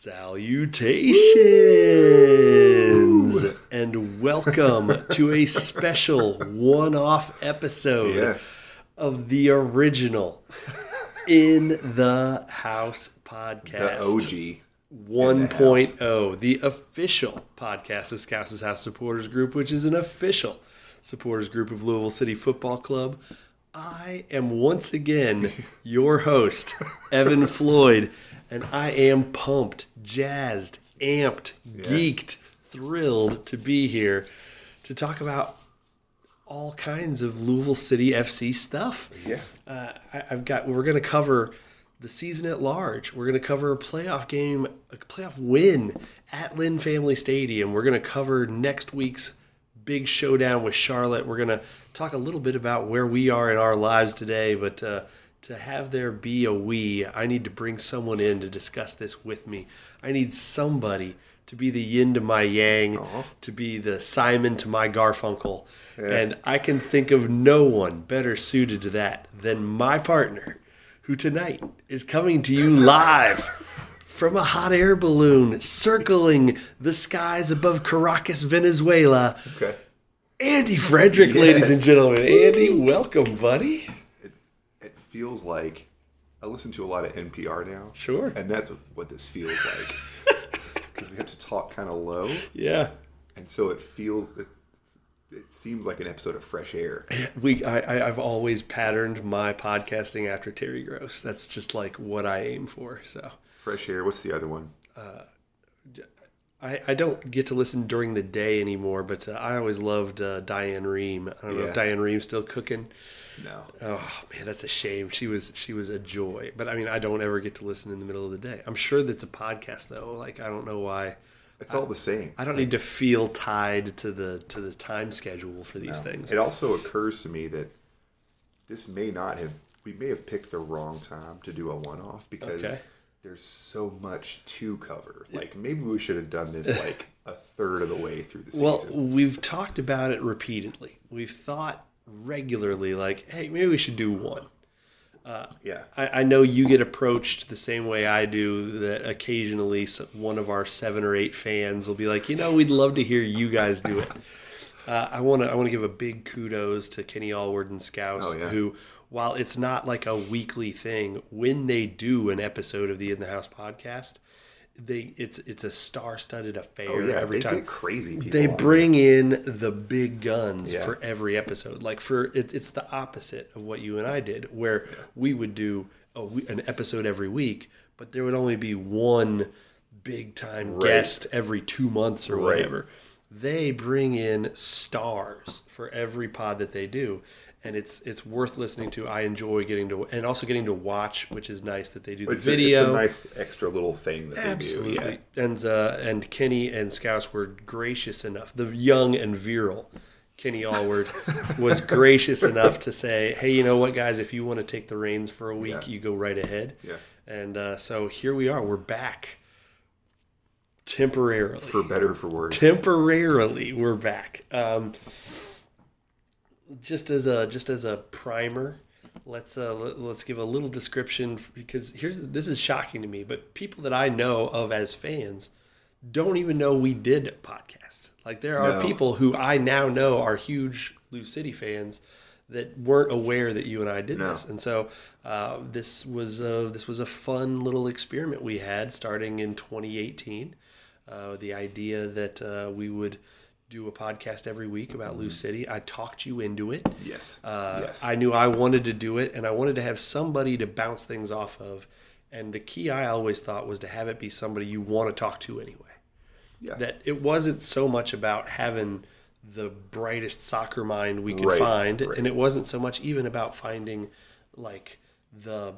Salutations! Woo! And welcome to a special one-off episode of the original In the House podcast. The OG. 1.0, the official podcast of Scouse's House Supporters Group, which is an official supporters group of Louisville City Football Club. I am once again your host, Evan Floyd, and I am pumped, jazzed, amped, geeked, thrilled to be here to talk about all kinds of Louisville City FC stuff. Yeah, we're going to cover the season at large. We're going to cover a playoff win at Lynn Family Stadium. We're going to cover next week's big showdown with Charlotte. We're going to talk a little bit about where we are in our lives today, but to have there be a we, I need to bring someone in to discuss this with me. I need somebody to be the yin to my yang, to be the Simon to my Garfunkel, and I can think of no one better suited to that than my partner, who tonight is coming to you live from a hot air balloon circling the skies above Caracas, Venezuela. Okay. Andy Frederick, ladies and gentlemen. Andy, welcome, buddy. It feels like I listen to a lot of NPR now. Sure. And that's what this feels like. Because we have to talk kind of low. Yeah. And so it seems like an episode of Fresh Air. I've always patterned my podcasting after Terry Gross. That's just like what I aim for, so. Fresh Air. What's the other one? I don't get to listen during the day anymore, but I always loved Diane Rehm. I don't know if Diane Rehm's still cooking. No. Oh man, that's a shame. She was a joy. But I mean, I don't ever get to listen in the middle of the day. I'm sure that's a podcast though. Like I don't know why. It's all the same. I don't need to feel tied to the time schedule for these things. It also occurs to me that this we may have picked the wrong time to do a one-off because. Okay. There's so much to cover. Like, maybe we should have done this, like, a third of the way through the season. Well, we've talked about it repeatedly. We've thought regularly, like, hey, maybe we should do one. I know you get approached the same way I do, that occasionally one of our 7 or 8 fans will be like, you know, we'd love to hear you guys do it. I want to give a big kudos to Kenny Alward and Scouse, who, while it's not like a weekly thing, when they do an episode of the In the House podcast, it's a star-studded affair every time. They get crazy people. They bring in the big guns for every episode. Like it's the opposite of what you and I did, where we would do an episode every week, but there would only be one big-time guest every 2 months or whatever. They bring in stars for every pod that they do, and it's worth listening to. I enjoy getting to watch, which is nice that they do the video. It's a nice extra little thing that they do. Yeah. And Kenny and Scouse were gracious enough. The young and virile Kenny Alward was gracious enough to say, hey, you know what, guys? If you want to take the reins for a week, you go right ahead. Yeah. And so here we are. We're back. Temporarily. For better or for worse. Temporarily, we're back. Just as a primer, let's give a little description, because this is shocking to me, but people that I know of as fans don't even know we did a podcast. Like there are people who I now know are huge Lou City fans that weren't aware that you and I did this. And so this was a fun little experiment we had starting in 2018. The idea that we would do a podcast every week about Lou City. I talked you into it. Yes. I knew I wanted to do it, and I wanted to have somebody to bounce things off of. And the key I always thought was to have it be somebody you want to talk to anyway. Yeah. That it wasn't so much about having the brightest soccer mind we could find, and it wasn't so much even about finding like the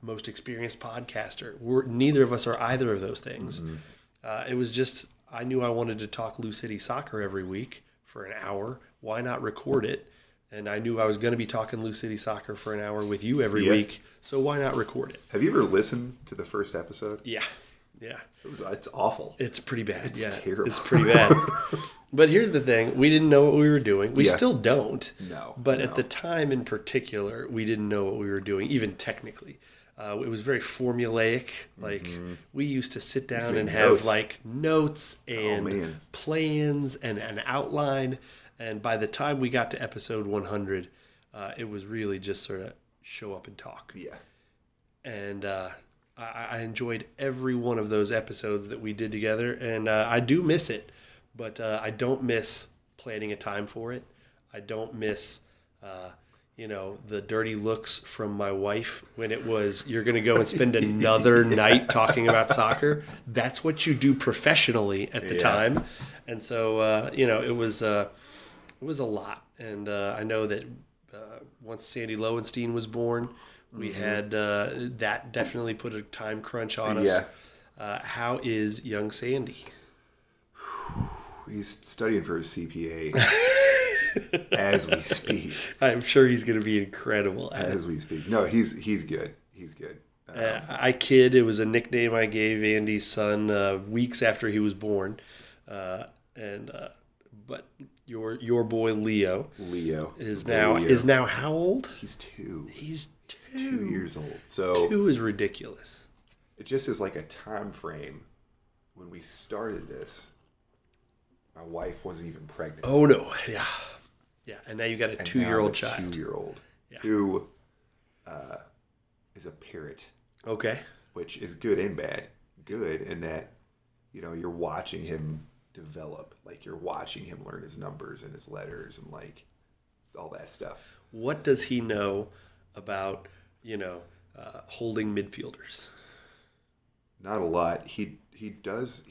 most experienced podcaster. Neither of us are either of those things. Mm-hmm. It was just I knew I wanted to talk Lou City soccer every week for an hour. Why not record it? And I knew I was going to be talking Lou City soccer for an hour with you every week, so why not record it? Have you ever listened to the first episode? Yeah. Yeah. It's awful. It's pretty bad. It's terrible. It's pretty bad. But here's the thing. We didn't know what we were doing. We still don't. No. But at the time in particular, we didn't know what we were doing, even technically. It was very formulaic. Like we used to sit down and have like notes and plans and an outline. And by the time we got to episode 100, it was really just sort of show up and talk. Yeah. And I enjoyed every one of those episodes that we did together. And I do miss it, but I don't miss planning a time for it. I don't miss... you know, the dirty looks from my wife when it was, you're going to go and spend another night talking about soccer. That's what you do professionally at the time. And so, you know, it was a lot. And I know that once Sandy Lowenstein was born, we had that definitely put a time crunch on us. How is young Sandy? He's studying for his CPA. As we speak. I'm sure he's going to be incredible. As we speak. No, he's good. He's good. I kid. It was a nickname I gave Andy's son weeks after he was born. But your boy Leo. Is now how old? He's two. He's 2 years old. So 2 is ridiculous. It just is like a time frame. When we started this, my wife wasn't even pregnant. Oh no. Yeah. Yeah, and now you got a 2-year-old child. A 2-year-old who is a parrot. Okay. Which is good and bad. Good in that, you know, you're watching him develop. Like, you're watching him learn his numbers and his letters and, like, all that stuff. What does he know about, you know, holding midfielders? Not a lot. He does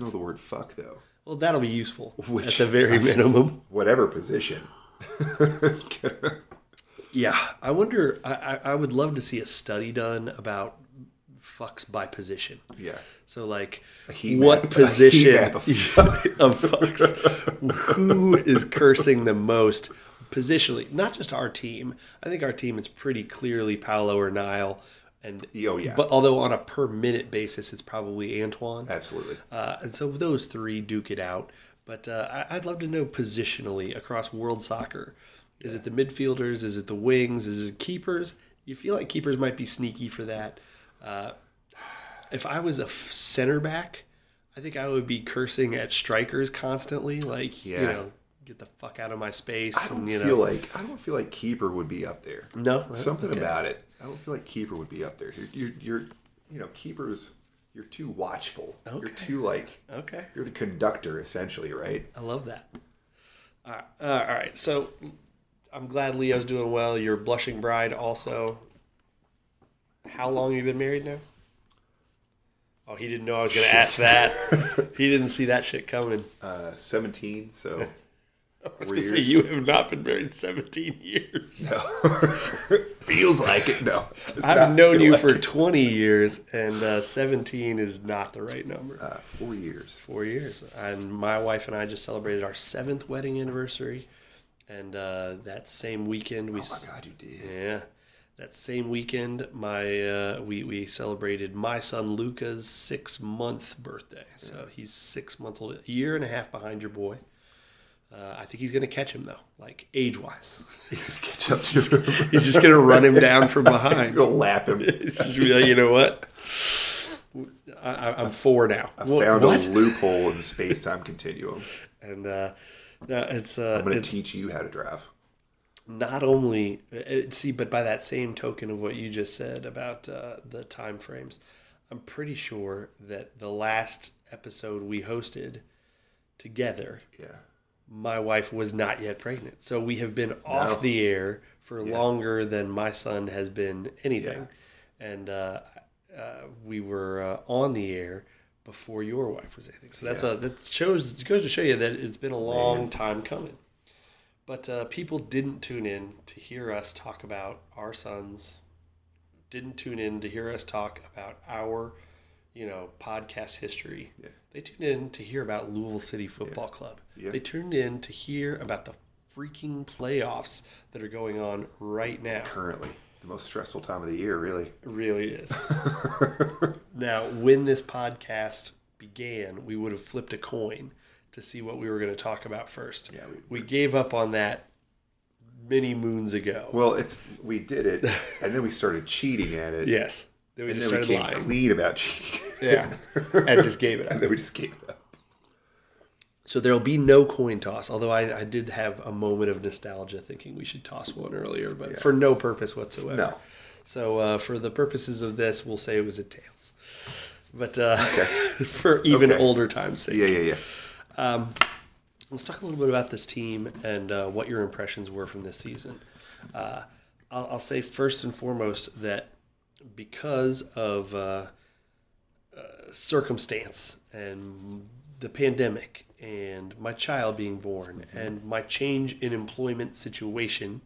know the word fuck, though. Well, that'll be useful, which, at the very minimum. Whatever position. Yeah, I wonder, I would love to see a study done about fucks by position. Yeah. So, like, what position of fucks. Who is cursing the most positionally? Not just our team. I think our team is pretty clearly Paolo or Niall. And, but although on a per minute basis, it's probably Antoine. Absolutely. And so those three duke it out. But I'd love to know positionally across world soccer. Is it the midfielders? Is it the wings? Is it keepers? You feel like keepers might be sneaky for that. If I was a center back, I think I would be cursing at strikers constantly. Like, you know, get the fuck out of my space. I don't feel like keeper would be up there. No? Something about it. I don't feel like keeper would be up there. You're keepers, you're too watchful. Okay. You're too you're the conductor essentially, right? I love that. All right. So I'm glad Leo's doing well. Your blushing bride also. How long have you been married now? Oh, he didn't know I was going to ask that. He didn't see that shit coming. 17, so... I was going to say, you have not been married 17 years. No. Feels like it. No. I've known you for 20 years, and 17 is not the right number. 4 years. 4 years. And my wife and I just celebrated our 7th wedding anniversary. And that same weekend. Oh, my God, you did. Yeah. That same weekend, we celebrated my son Luca's 6-month birthday. Yeah. So he's 6 months old, a year and a half behind your boy. I think he's going to catch him, though, like age-wise. He's going to catch up to him. He's just going to run him down from behind. He's going to lap him. He's just be like, you know what? I'm 4 now. I found a loophole in the space-time continuum. And no, it's... I'm going to teach you how to drive. Not only... but by that same token of what you just said about the time frames, I'm pretty sure that the last episode we hosted together... Yeah. My wife was not yet pregnant. So we have been off the air for longer than my son has been anything. Yeah. And we were on the air before your wife was anything. So that's goes to show you that it's been a long time coming. But people didn't tune in to hear us talk about our sons, didn't tune in to hear us talk about our, you know, podcast history. Yeah. They tuned in to hear about Louisville City Football Club. Yeah. They tuned in to hear about the freaking playoffs that are going on right now. Currently. The most stressful time of the year, really. It really is. Now, when this podcast began, we would have flipped a coin to see what we were going to talk about first. Yeah, we gave up on that many moons ago. Well, we did it, and then we started cheating at it. Yes. Then we just started lying. Clean about cheating. Yeah, and just gave it up. And then we just gave it up. So there'll be no coin toss, although I did have a moment of nostalgia thinking we should toss one earlier, but for no purpose whatsoever. No. So for the purposes of this, we'll say it was a tails. But for even older times' sake. Yeah. Let's talk a little bit about this team and what your impressions were from this season. I'll say first and foremost that because of circumstance and the pandemic and my child being born and my change in employment situation,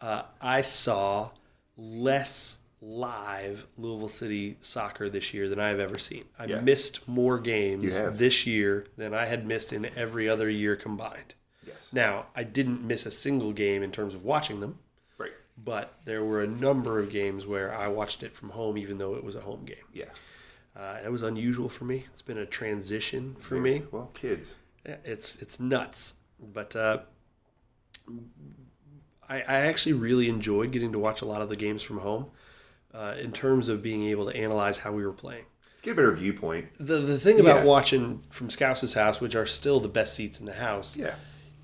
I saw less live Louisville City soccer this year than I've ever seen. I missed more games this year than I had missed in every other year combined. Yes. Now, I didn't miss a single game in terms of watching them. Right. But there were a number of games where I watched it from home even though it was a home game. Yeah. It was unusual for me. It's been a transition for me. Well, kids. It's nuts. But I actually really enjoyed getting to watch a lot of the games from home. In terms of being able to analyze how we were playing. Get a better viewpoint. The thing about watching from Scouse's house, which are still the best seats in the house,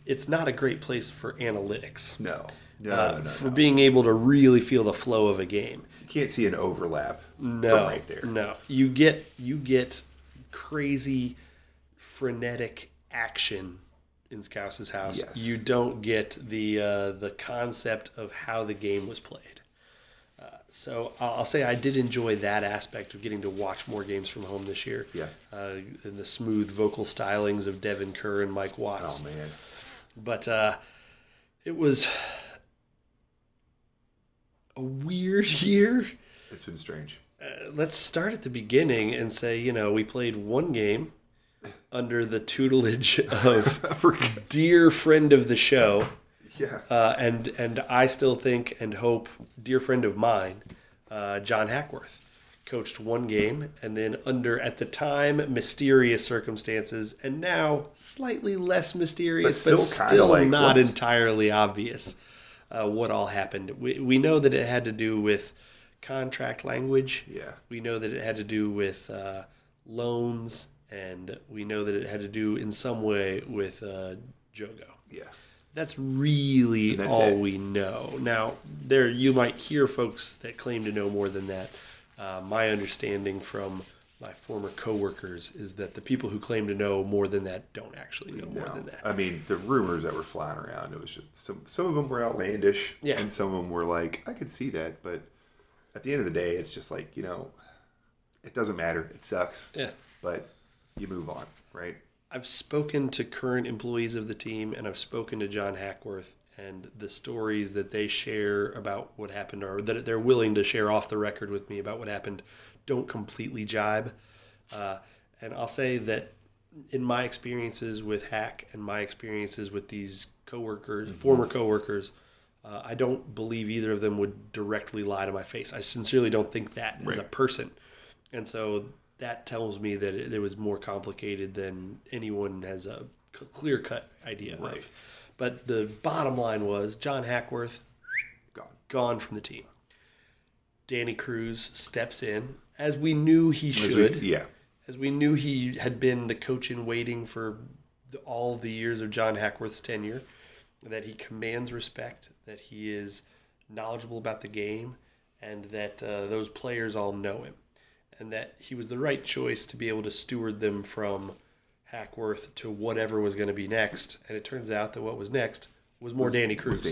it's not a great place for analytics. No. Being able to really feel the flow of a game. You can't see an overlap from right there. No. You get crazy, frenetic action in Scouse's house. Yes. You don't get the concept of how the game was played. So I'll say I did enjoy that aspect of getting to watch more games from home this year. Yeah. And the smooth vocal stylings of Devin Kerr and Mike Watts. Oh, man. But it was a weird year. It's been strange. Let's start at the beginning and say, we played one game under the tutelage of dear friend of the show. Yeah. And I still think and hope, dear friend of mine, John Hackworth, coached one game and then under, at the time, mysterious circumstances and now slightly less mysterious but still not entirely obvious what all happened. We know that it had to do with contract language. Yeah. We know that it had to do with loans, and we know that it had to do in some way with Jogo. Yeah. That's really all we know. Now, there you might hear folks that claim to know more than that. My understanding from my former coworkers is that the people who claim to know more than that don't actually know more than that. I mean, the rumors that were flying around, it was just some of them were outlandish, and some of them were like, I could see that, but at the end of the day, it's just like, it doesn't matter. It sucks. Yeah. But you move on, right? I've spoken to current employees of the team, and I've spoken to John Hackworth, and the stories that they share about what happened, or that they're willing to share off the record with me about what happened, don't completely jibe. And I'll say that in my experiences with Hack and my experiences with these coworkers, former coworkers, I don't believe either of them would directly lie to my face. I sincerely don't think that as a person. And so that tells me that it was more complicated than anyone has a clear-cut idea of. But the bottom line was John Hackworth, gone from the team. Danny Cruz steps in, as we knew he should. As we knew he had been the coach in waiting for all the years of John Hackworth's tenure, that he commands respect, that he is knowledgeable about the game, and that those players all know him. And that he was the right choice to be able to steward them from Hackworth to whatever was going to be next. And it turns out that what was next was more Danny Cruz.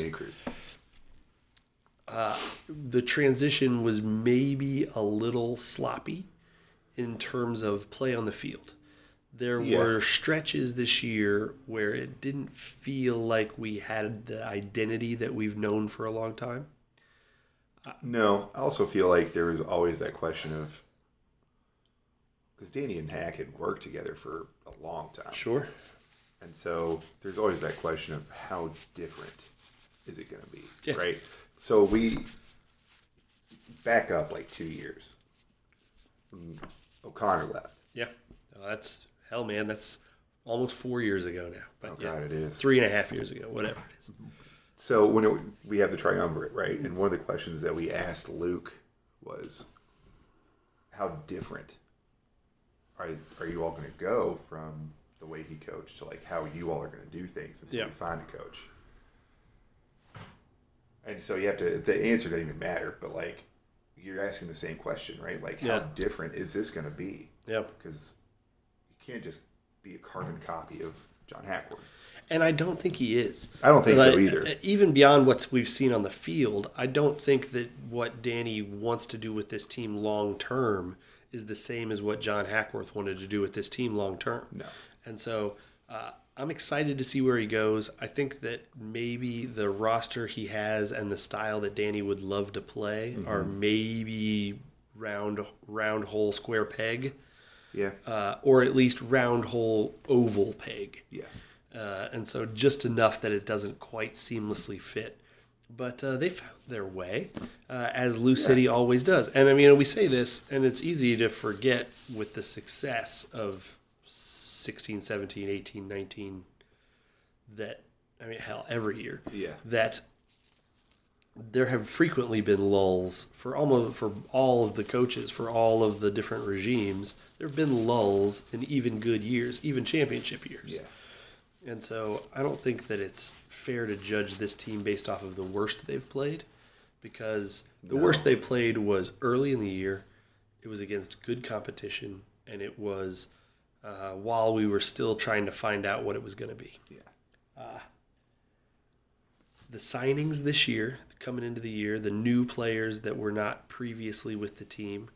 The transition was maybe a little sloppy in terms of play on the field. There were stretches this year where it didn't feel like we had the identity that we've known for a long time. No, I also feel like there was always that question of, because Danny and Hack had worked together for a long time. Sure. And so there's always that question of how different is it going to be, right? So we back up like 2 years. O'Connor left. Yeah. That's, hell, man, that's almost 4 years ago now. But God, it is. 3.5 years ago, whatever it is. So when we have the triumvirate, right? And one of the questions that we asked Luke was, how different are you all going to go from the way he coached to like how you all are going to do things until you find a coach. And so you have to, the answer doesn't even matter, but like you're asking the same question, right? Like how different is this going to be? Yep. Because you can't just be a carbon copy of John Hackworth. And I don't think he is. I don't think so either. Even beyond what we've seen on the field, I don't think that what Danny wants to do with this team long term is the same as what John Hackworth wanted to do with this team long term. No. And so I'm excited to see where he goes. I think that maybe the roster he has and the style that Danny would love to play are maybe round hole square peg. Yeah. Or at least round hole oval peg. Yeah. And so just enough that it doesn't quite seamlessly fit. But they found their way, as Lou City always does. And, I mean, we say this, and it's easy to forget with the success of 16, 17, 18, 19, that, I mean, hell, every year, that there have frequently been lulls for all of the coaches, for all of the different regimes. There have been lulls in even good years, even championship years. Yeah. And so I don't think that it's fair to judge this team based off of the worst they've played, because the worst they played was early in the year. It was against good competition, and it was while we were still trying to find out what it was going to be. Yeah. The signings this year, coming into the year, the new players that were not previously with the team,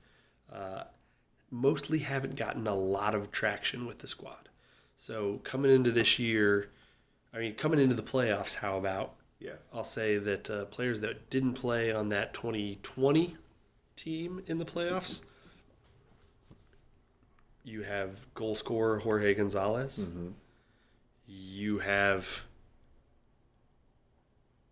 mostly haven't gotten a lot of traction with the squad. So coming into this year, I mean, coming into the playoffs, how about? Yeah. I'll say that players that didn't play on that 2020 team in the playoffs, you have goal scorer Jorge Gonzalez. Mm-hmm. You have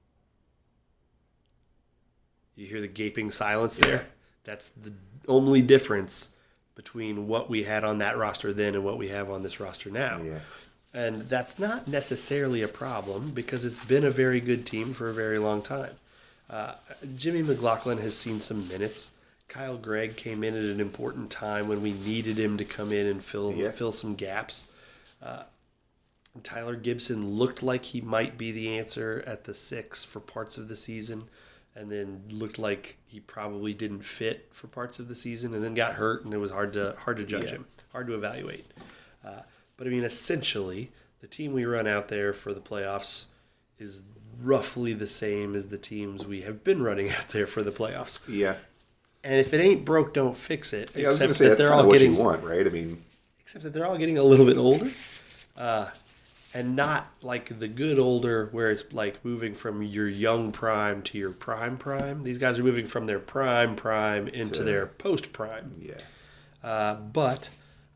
– you hear the gaping silence there? That's the only difference between what we had on that roster then and what we have on this roster now. Yeah. And that's not necessarily a problem because it's been a very good team for a very long time. Jimmy McLaughlin has seen some minutes. Kyle Gregg came in at an important time when we needed him to come in and fill some gaps. Tyler Gibson looked like he might be the answer at the 6 for parts of the season, and then looked like he probably didn't fit for parts of the season, and then got hurt, and it was hard to judge him, hard to evaluate. But, I mean, essentially, the team we run out there for the playoffs is roughly the same as the teams we have been running out there for the playoffs. Yeah. And if it ain't broke, don't fix it. Yeah, except that they're all getting what you want, right? I mean, except that they're all getting a little bit older, and not like the good older, where it's like moving from your young prime to your prime. These guys are moving from their prime into their post prime. Yeah. But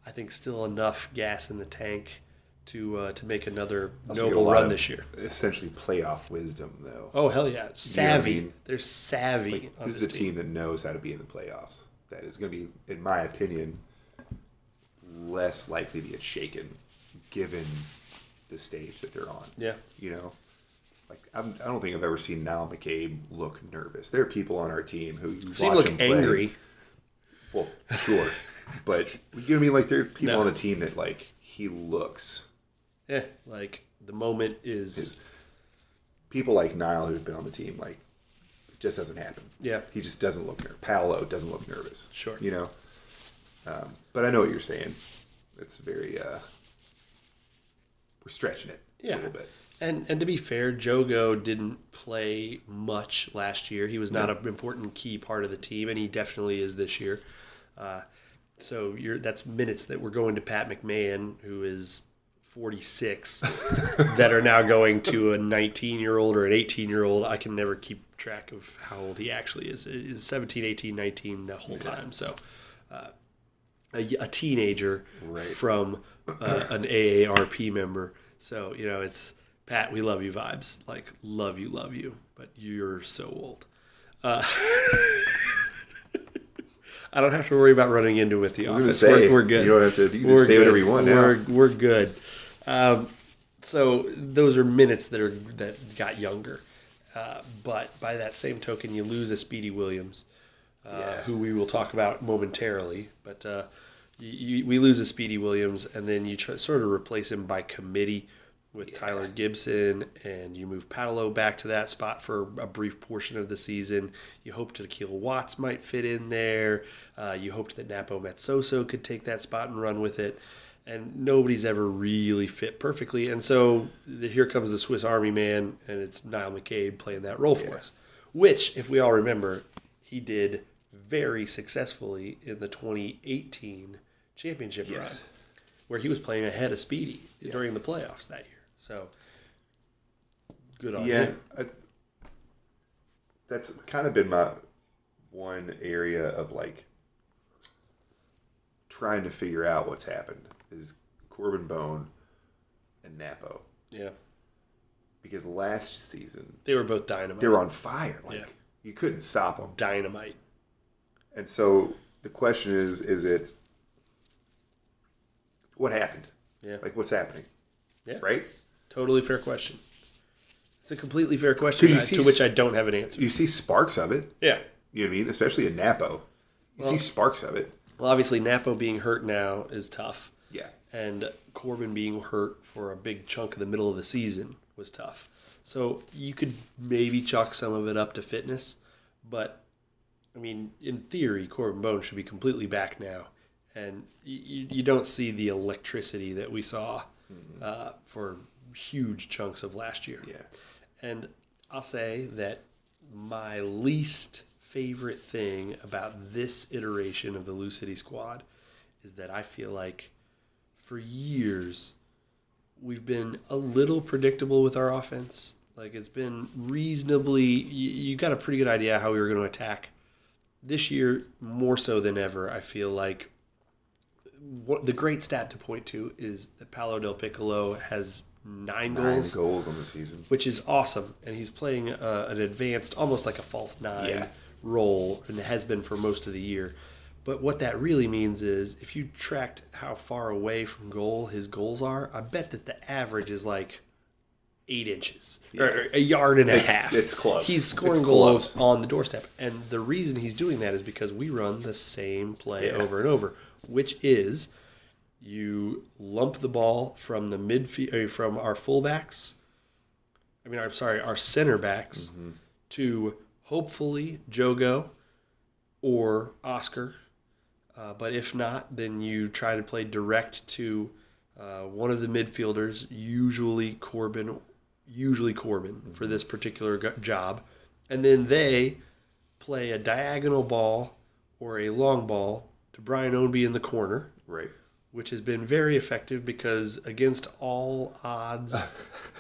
I think still enough gas in the tank to make another noble run this year. Essentially playoff wisdom, though. Oh, hell yeah. Savvy. You know what I mean? They're savvy. Like, on this is a team that knows how to be in the playoffs. That is going to be, in my opinion, less likely to get shaken given the stage that they're on. Yeah. You know? Like, I don't think I've ever seen Niall McCabe look nervous. There are people on our team who you watch him look angry. Well, sure. But, you know what I mean? Like, there are people on the team that, like, he looks... Yeah, like the moment is... People like Niall who've been on the team, like, it just doesn't happen. Yeah. He just doesn't look nervous. Paolo doesn't look nervous. Sure. You know? But I know what you're saying. It's very... we're stretching it a little bit. And to be fair, Jogo didn't play much last year. He was not an important key part of the team, and he definitely is this year. So that's minutes that we're going to Pat McMahon, who is 46, that are now going to a 19-year-old or an 18-year-old. I can never keep track of how old he actually is. He's 17, 18, 19 the whole time. So a teenager from an AARP member. So, you know, it's Pat, we love you vibes. Like, love you, but you're so old. I don't have to worry about running into him at the office. We're good. You don't have to. You can say whatever you want now. We're good. So those are minutes that got younger. But by that same token, you lose a Speedy Williams. who we will talk about momentarily. But we lose a Speedy Williams, and then you sort of replace him by committee with Tyler Gibson, and you move Paolo back to that spot for a brief portion of the season. You hoped Akil Watts might fit in there. You hoped that NAPO Matsoso could take that spot and run with it. And nobody's ever really fit perfectly. And so here comes the Swiss Army man, and it's Niall McCabe playing that role for us, which, if we all remember, he did very successfully in the 2018 championship run, where he was playing ahead of Speedy during the playoffs that year. So, good on him. That's kind of been my one area of, like, trying to figure out what's happened is Corbin Bone and Napo. Yeah. Because last season... they were both dynamite. They were on fire. Like, you couldn't stop them. Dynamite. And so, the question is it... what happened? Yeah. Like, what's happening? Yeah. Right? Totally fair question. It's a completely fair question to which I don't have an answer. You see sparks of it. Yeah. You know what I mean? Especially in Napo. You see sparks of it. Well, obviously, Napo being hurt now is tough. Yeah. And Corbin being hurt for a big chunk of the middle of the season was tough. So you could maybe chalk some of it up to fitness. But, I mean, in theory, Corbin Bone should be completely back now. And you don't see the electricity that we saw for huge chunks of last year. Yeah. And I'll say that my least favorite thing about this iteration of the Lou City squad is that I feel like for years we've been a little predictable with our offense. Like, it's been reasonably, you got a pretty good idea how we were going to attack. This year, more so than ever, I feel like the great stat to point to is that Paolo Del Piccolo has 9 goals. 9 goals on the season. Which is awesome. And he's playing an advanced, almost like a false 9 role, and has been for most of the year. But what that really means is if you tracked how far away from goal his goals are, I bet that the average is like 8 inches or a yard and a half. It's close. He's scoring goals on the doorstep. And the reason he's doing that is because we run the same play over and over, which is you lump the ball from the midfield, from our fullbacks, our center backs, to hopefully Jogo or Oscar. But if not, then you try to play direct to one of the midfielders, usually Corbin for this particular job. And then they play a diagonal ball or a long ball to Brian Ownby in the corner, which has been very effective because against all odds,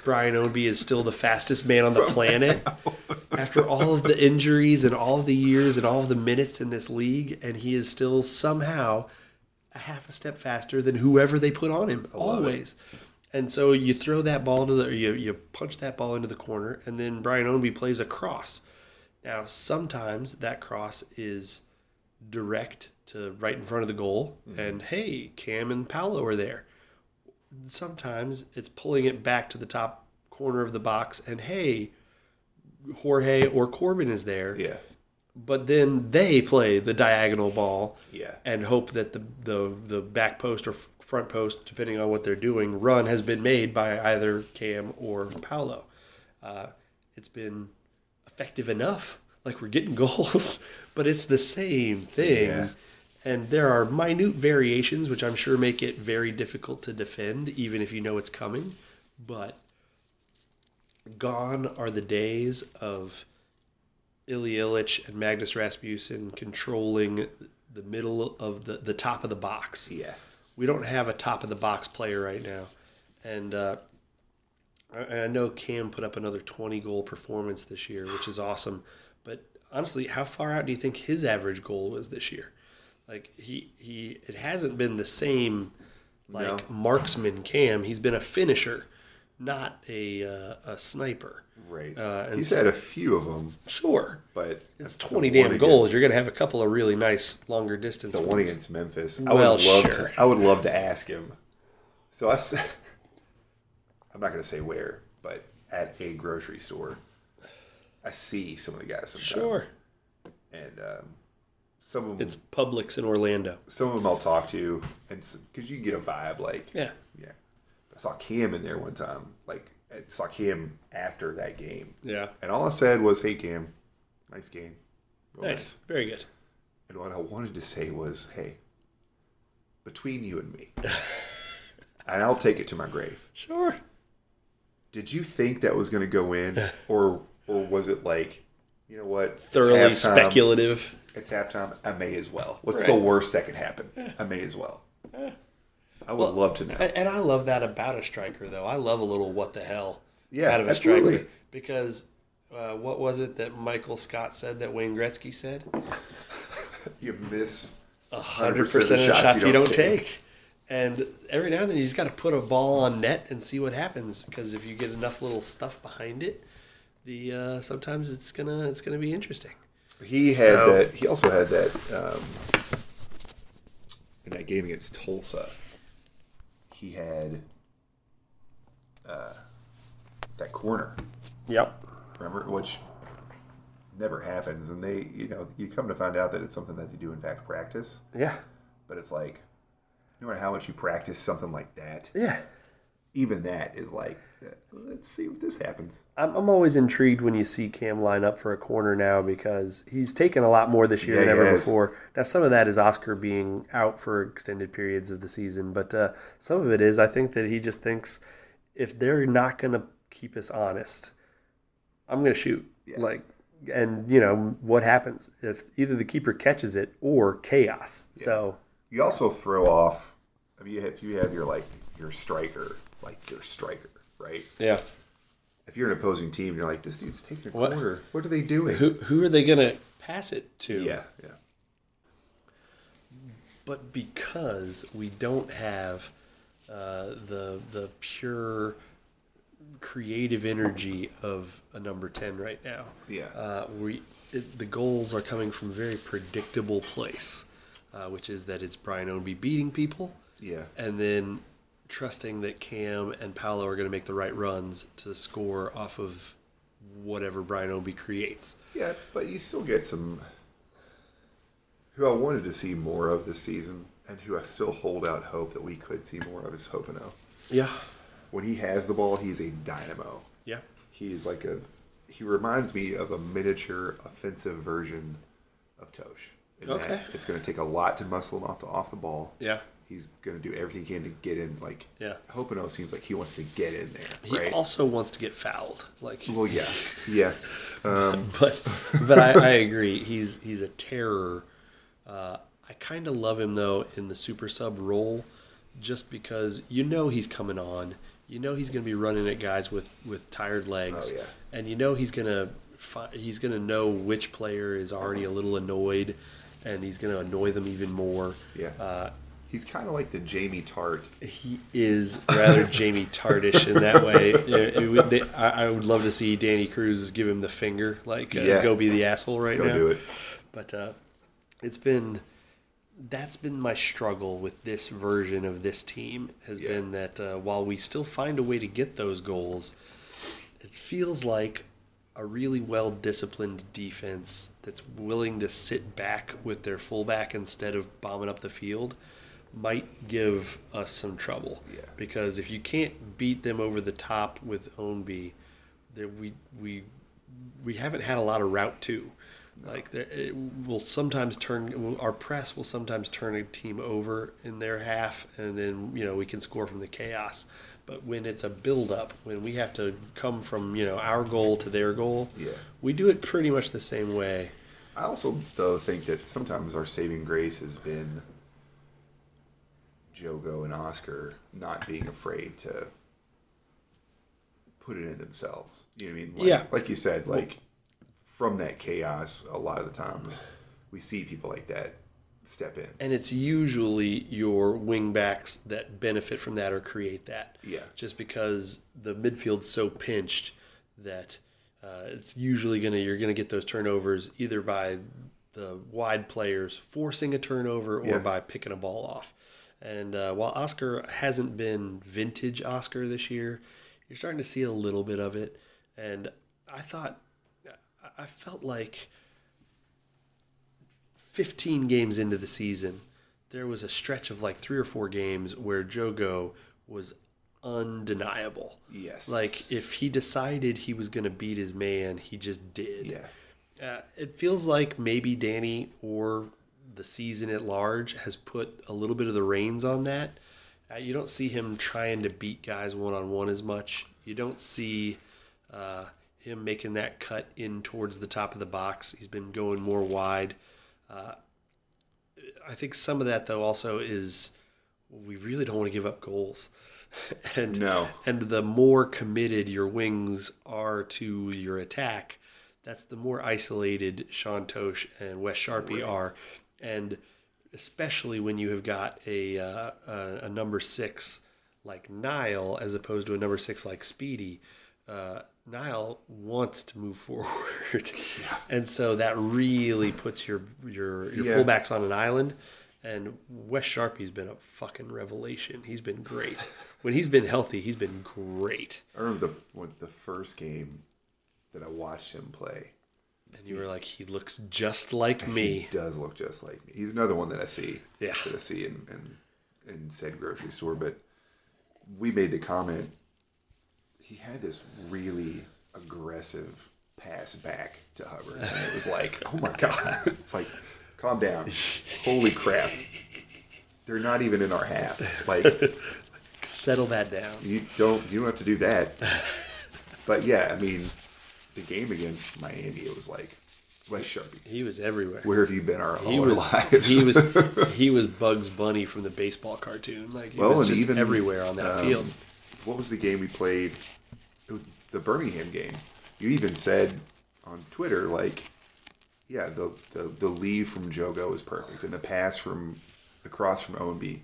Brian Ownby is still the fastest man on the planet after all of the injuries and all of the years and all of the minutes in this league, and he is still somehow a half a step faster than whoever they put on him, always. And so you throw that ball you punch that ball into the corner, and then Brian Ownby plays a cross. Now, sometimes that cross is direct to right in front of the goal, and hey, Cam and Paolo are there. Sometimes it's pulling it back to the top corner of the box, and hey, Jorge or Corbin is there. Yeah. But then they play the diagonal ball and hope that the back post or front post, depending on what they're doing, run has been made by either Cam or Paolo. It's been effective enough. Like, we're getting goals, but it's the same thing. Yeah. And there are minute variations, which I'm sure make it very difficult to defend, even if you know it's coming. But gone are the days of Ilya Illich and Magnus Rasmussen controlling the middle of the top of the box. Yeah, we don't have a top of the box player right now, and I know Cam put up another 20-goal performance this year, which is awesome. But honestly, how far out do you think his average goal was this year? Like he it hasn't been the same marksman Cam. He's been a finisher, not a sniper. Right. He's had a few of them. Sure. But it's 20 damn goals. You're going to have a couple of really nice longer distance ones. The one against Memphis. I would love to ask him. So I'm not going to say where, but at a grocery store, I see some of the guys sometimes. Sure. And Some of them, it's Publix in Orlando. Some of them I'll talk to, and because you can get a vibe, like yeah. I saw Cam in there one time, like I saw Cam after that game. Yeah, and all I said was, "Hey Cam, nice game, nice, very good." And what I wanted to say was, "Hey, between you and me," and I'll take it to my grave. Sure. Did you think that was going to go in, or was it like, you know what? Thoroughly it's speculative. It's halftime. I may as well. What's the worst that could happen? I may as well. I would love to know. And I love that about a striker, though. I love a little what the hell out of a striker. Because what was it that Michael Scott said that Wayne Gretzky said? You miss 100% of the shots you don't take. And every now and then you just got to put a ball on net and see what happens. Because if you get enough little stuff behind it, sometimes it's gonna be interesting. He also had that in that game against Tulsa. He had that corner. Yep. Remember, which never happens, and they, you come to find out that it's something that they do in fact practice. Yeah. But it's like, no matter how much you practice something like that. Yeah. Even that is like, let's see if this happens. I'm always intrigued when you see Cam line up for a corner now, because he's taken a lot more this year than ever before. Now, some of that is Oscar being out for extended periods of the season, but some of it is, I think, that he just thinks, if they're not going to keep us honest, I'm going to shoot. Yeah. And, what happens? If either the keeper catches it or chaos. Yeah. So you also throw off, if you have your striker, right? Yeah. If you're an opposing team, you're like, this dude's taking a corner. What are they doing? Who are they going to pass it to? Yeah. But because we don't have the pure creative energy of a number 10 right now. Yeah. The goals are coming from a very predictable place, which is that it's Brian Ownby beating people. Yeah. And then trusting that Cam and Paolo are going to make the right runs to score off of whatever Brian Ownby creates. Yeah, but you still get some who I wanted to see more of this season, and who I still hold out hope that we could see more of, is Hoppenot. Yeah. When he has the ball, he's a dynamo. Yeah. He's like he reminds me of a miniature offensive version of Tosh. That it's going to take a lot to muscle him off the ball. Yeah. He's going to do everything he can to get in. Hoppenot seems like he wants to get in there. Right? He also wants to get fouled. Well, yeah. Yeah. But I agree. He's a terror. I kind of love him, though, in the super sub role, just because he's coming on. He's going to be running at guys with tired legs. Oh, yeah. And he's going to know which player is already a little annoyed, and he's going to annoy them even more. Yeah. He's kind of like the Jamie Tart. He is rather Jamie Tartish in that way. I would love to see Danny Cruz give him the finger, go be the asshole right now. Go do it. But that's been my struggle with this version of this team, has been that while we still find a way to get those goals, it feels like a really well-disciplined defense that's willing to sit back with their fullback instead of bombing up the field might give us some trouble. Yeah. Because if you can't beat them over the top with Ownby, that we haven't had a lot of route to. No. Our press will sometimes turn a team over in their half, and then we can score from the chaos. But when it's a build-up, when we have to come from our goal to their goal, we do it pretty much the same way. I also though think that sometimes our saving grace has been Jogo and Oscar not being afraid to put it in themselves. You know what I mean? Like you said, from that chaos, a lot of the times we see people like that step in. And it's usually your wingbacks that benefit from that or create that. Yeah. Just because the midfield's so pinched that it's usually you're going to get those turnovers either by the wide players forcing a turnover or by picking a ball off. And while Oscar hasn't been vintage Oscar this year, you're starting to see a little bit of it. And I felt like 15 games into the season, there was a stretch of like 3 or 4 games where Jogo was undeniable. Yes. Like, if he decided he was going to beat his man, he just did. Yeah. It feels like maybe Danny or the season at large has put a little bit of the reins on that. You don't see him trying to beat guys one-on-one as much. You don't see him making that cut in towards the top of the box. He's been going more wide. I think some of that, though, also is we really don't want to give up goals. And the more committed your wings are to your attack, that's the more isolated Sean Tosh and Wes Charpie are. And especially when you have got a number 6 like Niall as opposed to a number 6 like Speedy, Niall wants to move forward. Yeah. And so that really puts your fullbacks on an island. And Wes Charpie's been a fucking revelation. He's been great. When he's been healthy, he's been great. I remember the first game that I watched him play. And you were like, he looks just like me. He does look just like me. He's another one that I see. Yeah. That I see in said grocery store. But we made the comment, he had this really aggressive pass back to Hubbard. And it was like, oh my God. It's like, calm down. Holy crap. They're not even in our half. Like, settle that down. You don't have to do that. But yeah, I mean, the game against Miami, it was like Wes Charpie. He was everywhere. Where have you been our lives? he was Bugs Bunny from the baseball cartoon. Like, he was everywhere on that field. What was the game we played? It was the Birmingham game. You even said on Twitter, like, yeah, the lead from Jogo was perfect, and the pass from the cross from Ownby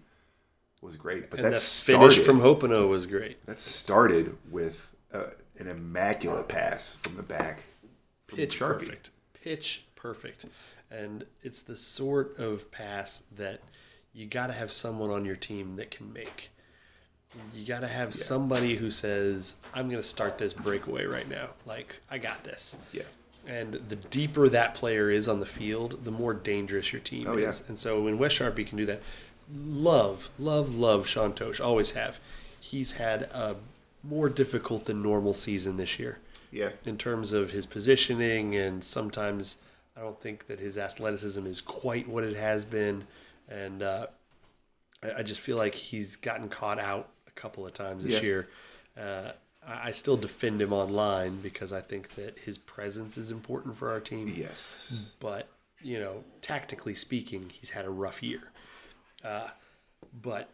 was great. But the finish from Hoppenot was great. That started with an immaculate pass from the back. Pitch perfect. And it's the sort of pass that you got to have someone on your team that can make. You got to have somebody who says, I'm going to start this breakaway right now. Like, I got this. Yeah. And the deeper that player is on the field, the more dangerous your team is. Yeah. And so when Wes Charpie can do that, love Sean Tosh, always have. He's had a more difficult than normal season this year. Yeah. In terms of his positioning, and sometimes I don't think that his athleticism is quite what it has been. And I just feel like he's gotten caught out a couple of times this year. I still defend him online because I think that his presence is important for our team. Yes. But, tactically speaking, he's had a rough year. But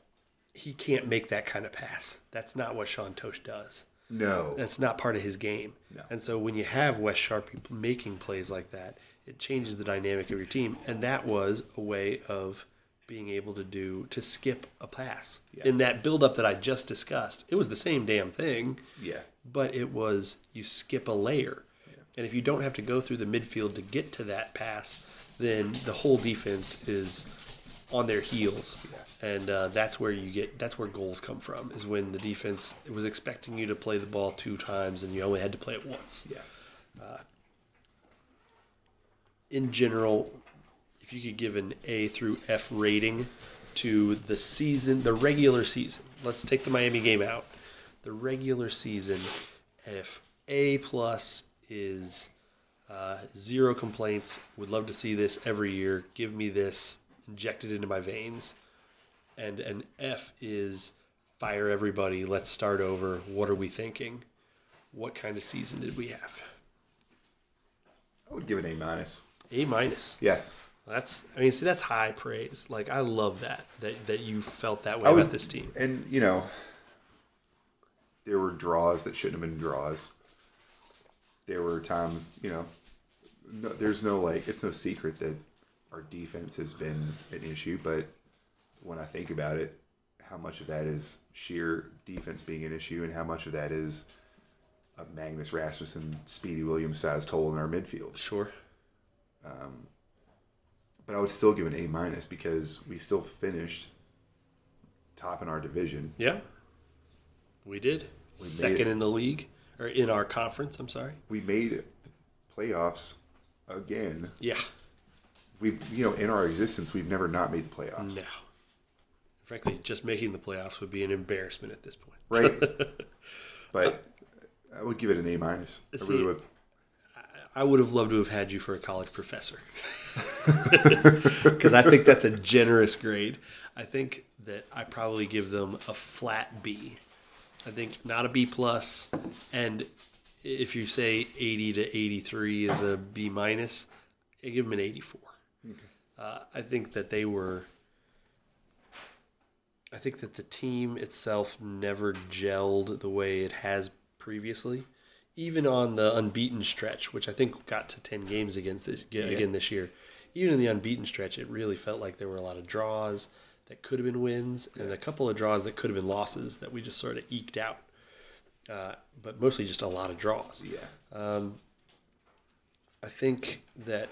he can't make that kind of pass. That's not what Sean Tosh does. No. That's not part of his game. No. And so when you have Wes Charpie making plays like that, it changes the dynamic of your team. And that was a way of being able to skip a pass. Yeah. In that buildup that I just discussed, it was the same damn thing. Yeah. But it was, you skip a layer. Yeah. And if you don't have to go through the midfield to get to that pass, then the whole defense is on their heels. Yeah. And that's where goals come from, is when the defense was expecting you to play the ball 2 times and you only had to play it once. Yeah. In general, if you could give an A through F rating to the season, the regular season. Let's take the Miami game out. The regular season, if A+ is 0 complaints, would love to see this every year. Give me this, inject it into my veins. And an F is fire everybody. Let's start over. What are we thinking? What kind of season did we have? I would give it A-. A-. Yeah. That's high praise. Like, I love that you felt that way about this team. And, there were draws that shouldn't have been draws. There were times, it's no secret that our defense has been an issue. But when I think about it, how much of that is sheer defense being an issue and how much of that is a Magnus Rasmussen, Speedy Williams-sized hole in our midfield? Sure. But I would still give an A- because we still finished top in our division. Yeah, we did. We second in the league, or in our conference, I'm sorry. We made playoffs again. Yeah. we've, you know, in our existence, we've never not made the playoffs. No. Frankly, just making the playoffs would be an embarrassment at this point. Right. But I would give it an A-. I really would. I would have loved to have had you for a college professor, because I think that's a generous grade. I think that I probably give them a flat B. I think not a B+, and if you say 80 to 83 is a B-, I give them an 84. Okay. I think that they were... I think that the team itself never gelled the way it has previously, even on the unbeaten stretch, which I think got to 10 games again this year. Even in the unbeaten stretch, it really felt like there were a lot of draws that could have been wins and a couple of draws that could have been losses that we just sort of eked out, but mostly just a lot of draws. Yeah. I think that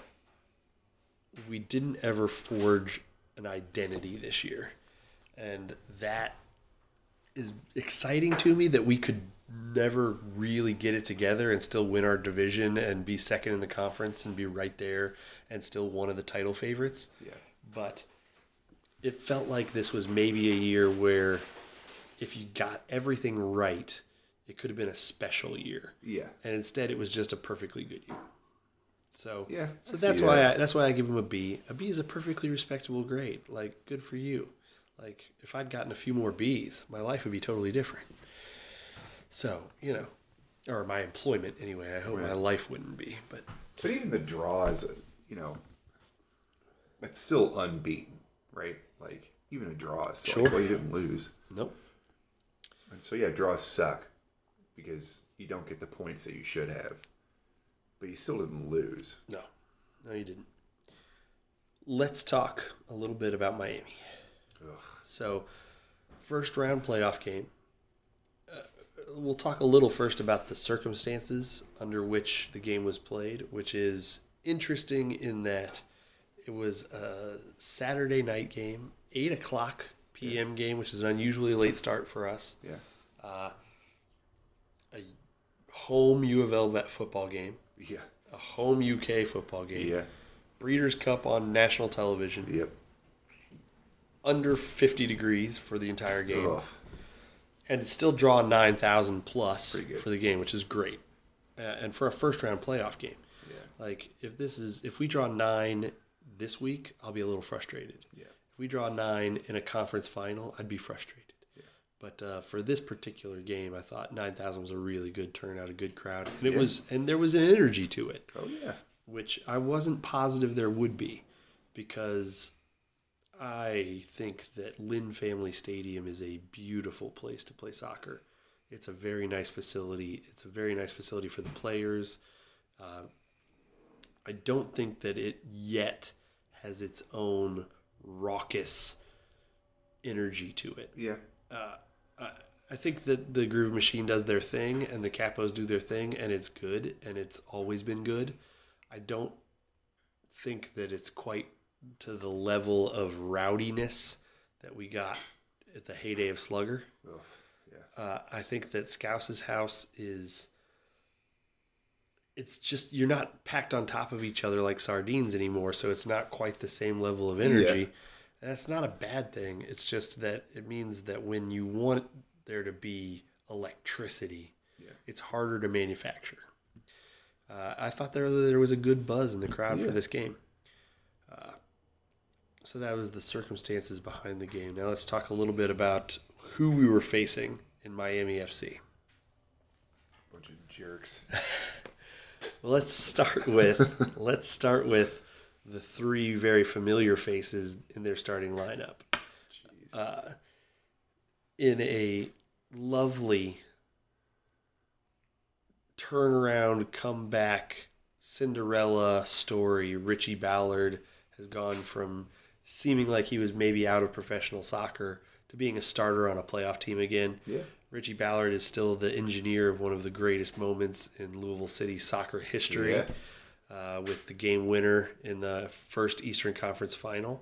we didn't ever forge an identity this year. And that is exciting to me, that we could never really get it together and still win our division and be second in the conference and be right there and still one of the title favorites. Yeah. But it felt like this was maybe a year where if you got everything right, it could have been a special year. Yeah. And instead it was just a perfectly good year. So yeah, so that's why I give them a B. A B is a perfectly respectable grade. Like, good for you. Like, if I'd gotten a few more Bs, my life would be totally different. So, you know, or my employment anyway. I hope my life wouldn't be. But even the draws, you know, it's still unbeaten, right? Like, even a draw is still, well, you didn't lose. Nope. And so, yeah, draws suck because you don't get the points that you should have. But you still didn't lose. No, you didn't. Let's talk a little bit about Miami. So, first round playoff game. We'll talk a little first about the circumstances under which the game was played, which is interesting in that it was a Saturday night game, 8 o'clock p.m. game, which is an unusually late start for us. Yeah. A home U of L football game. Yeah. A home UK football game. Yeah. Breeders' Cup on national television. Yep. Under 50 degrees for the entire game. Ugh. And it's still draw 9,000 plus for the game, which is great. And for a first round playoff game. Yeah. Like, if we draw 9 this week, I'll be a little frustrated. Yeah. If we draw 9 in a conference final, I'd be frustrated. Yeah. But for this particular game, I thought 9,000 was a really good turnout, a good crowd. And and there was an energy to it. Oh yeah. Which I wasn't positive there would be, because I think that Lynn Family Stadium is a beautiful place to play soccer. It's a very nice facility. It's a very nice facility for the players. I don't think that it yet has its own raucous energy to it. Yeah. I think that the Groove Machine does their thing and the Capos do their thing, and it's good, and it's always been good. I don't think that it's quite to the level of rowdiness that we got at the heyday of Slugger. Oh, yeah. I think that Scouse's house is... It's just, you're not packed on top of each other like sardines anymore, so it's not quite the same level of energy. Yeah. And that's not a bad thing. It's just that it means that when you want there to be electricity, it's harder to manufacture. I thought there was a good buzz in the crowd for this game. So that was the circumstances behind the game. Now let's talk a little bit about who we were facing in Miami FC. Bunch of jerks. Let's start with the three very familiar faces in their starting lineup. In a lovely turnaround, comeback, Cinderella story, Richie Ballard has gone from seeming like he was maybe out of professional soccer to being a starter on a playoff team again. Yeah. Richie Ballard is still the engineer of one of the greatest moments in Louisville City soccer history, with the game winner in the first Eastern Conference final.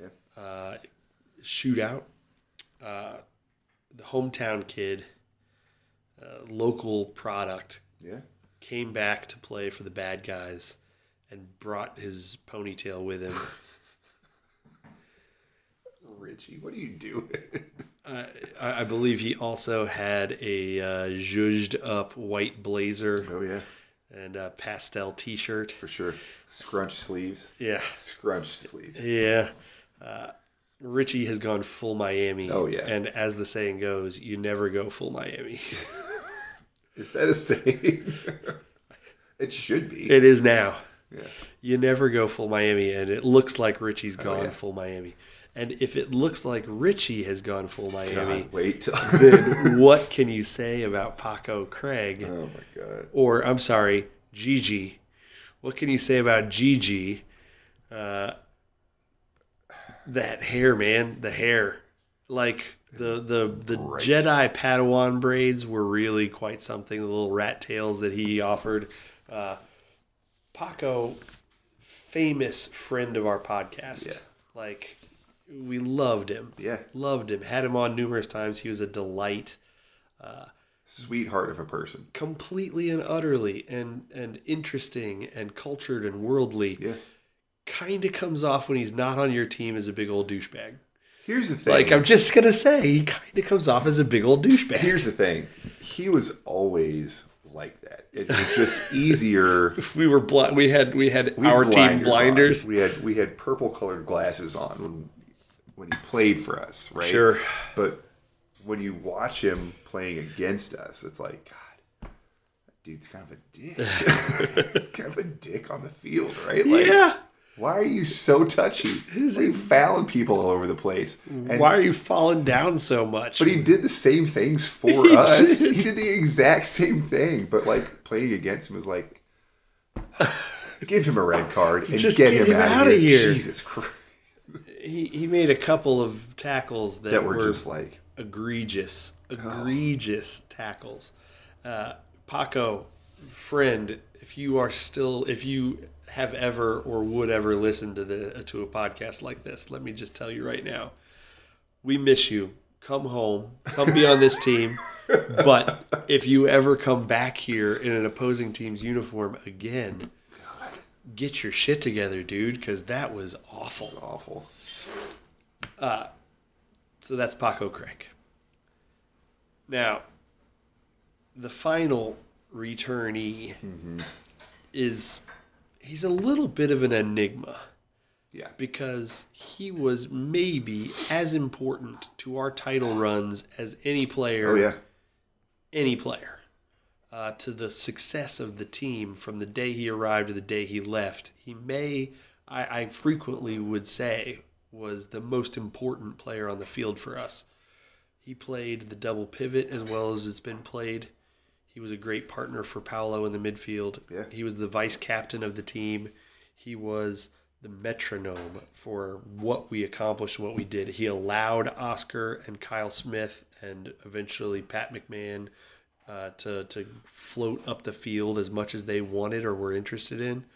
Yeah. Shootout. The hometown kid, local product, came back to play for the bad guys and brought his ponytail with him. Richie, what are you doing? I believe he also had a zhuzhed up white blazer. Oh, yeah. And a pastel T-shirt. For sure. Scrunch sleeves. Yeah. Scrunch sleeves. Yeah. Richie has gone full Miami. Oh, yeah. And as the saying goes, you never go full Miami. Is that a saying? It should be. It is now. Yeah. You never go full Miami, and it looks like Richie's gone full Miami. And if it looks like Richie has gone full Miami, God, wait. Then what can you say about Paco Craig? Oh, my God. Or, I'm sorry, Gigi. What can you say about Gigi? That hair, man. The hair. Like, the Jedi Padawan braids were really quite something. The little rat tails that he offered. Paco, famous friend of our podcast. Yeah. Like... we loved him. Yeah. Loved him. Had him on numerous times. He was a delight. Sweetheart of a person. Completely and utterly and interesting and cultured and worldly. Yeah. Kind of comes off when he's not on your team as a big old douchebag. Here's the thing. Like, I'm just going to say, he kind of comes off as a big old douchebag. Here's the thing. He was always like that. It was just easier. We were blind. We had our team blinders on. We had purple colored glasses on when he played for us, right? Sure. But when you watch him playing against us, it's like, God, that dude's kind of a dick. Kind of a dick on the field, right? Like, yeah. Why are you so touchy? He fouled people all over the place. And why are you falling down so much? But he did the same things for us. He did the exact same thing. But, like, playing against him was like, give him a red card and just get him out of here. Jesus Christ. He made a couple of tackles that were just like egregious tackles. Paco, friend, if you have ever or would ever listen to a podcast like this, let me just tell you right now, we miss you. Come home. Come be on this team. But if you ever come back here in an opposing team's uniform again, get your shit together, dude, because that was awful. That was awful. So that's Paco Craig. Now, the final returnee he's a little bit of an enigma. Yeah. Because he was maybe as important to our title runs as any player. Oh, yeah. Any player. To the success of the team from the day he arrived to the day he left. He I frequently would say, was the most important player on the field for us. He played the double pivot as well as it's been played. He was a great partner for Paolo in the midfield. Yeah. He was the vice captain of the team. He was the metronome for what we accomplished and what we did. He allowed Oscar and Kyle Smith and eventually Pat McMahon to float up the field as much as they wanted or were interested in,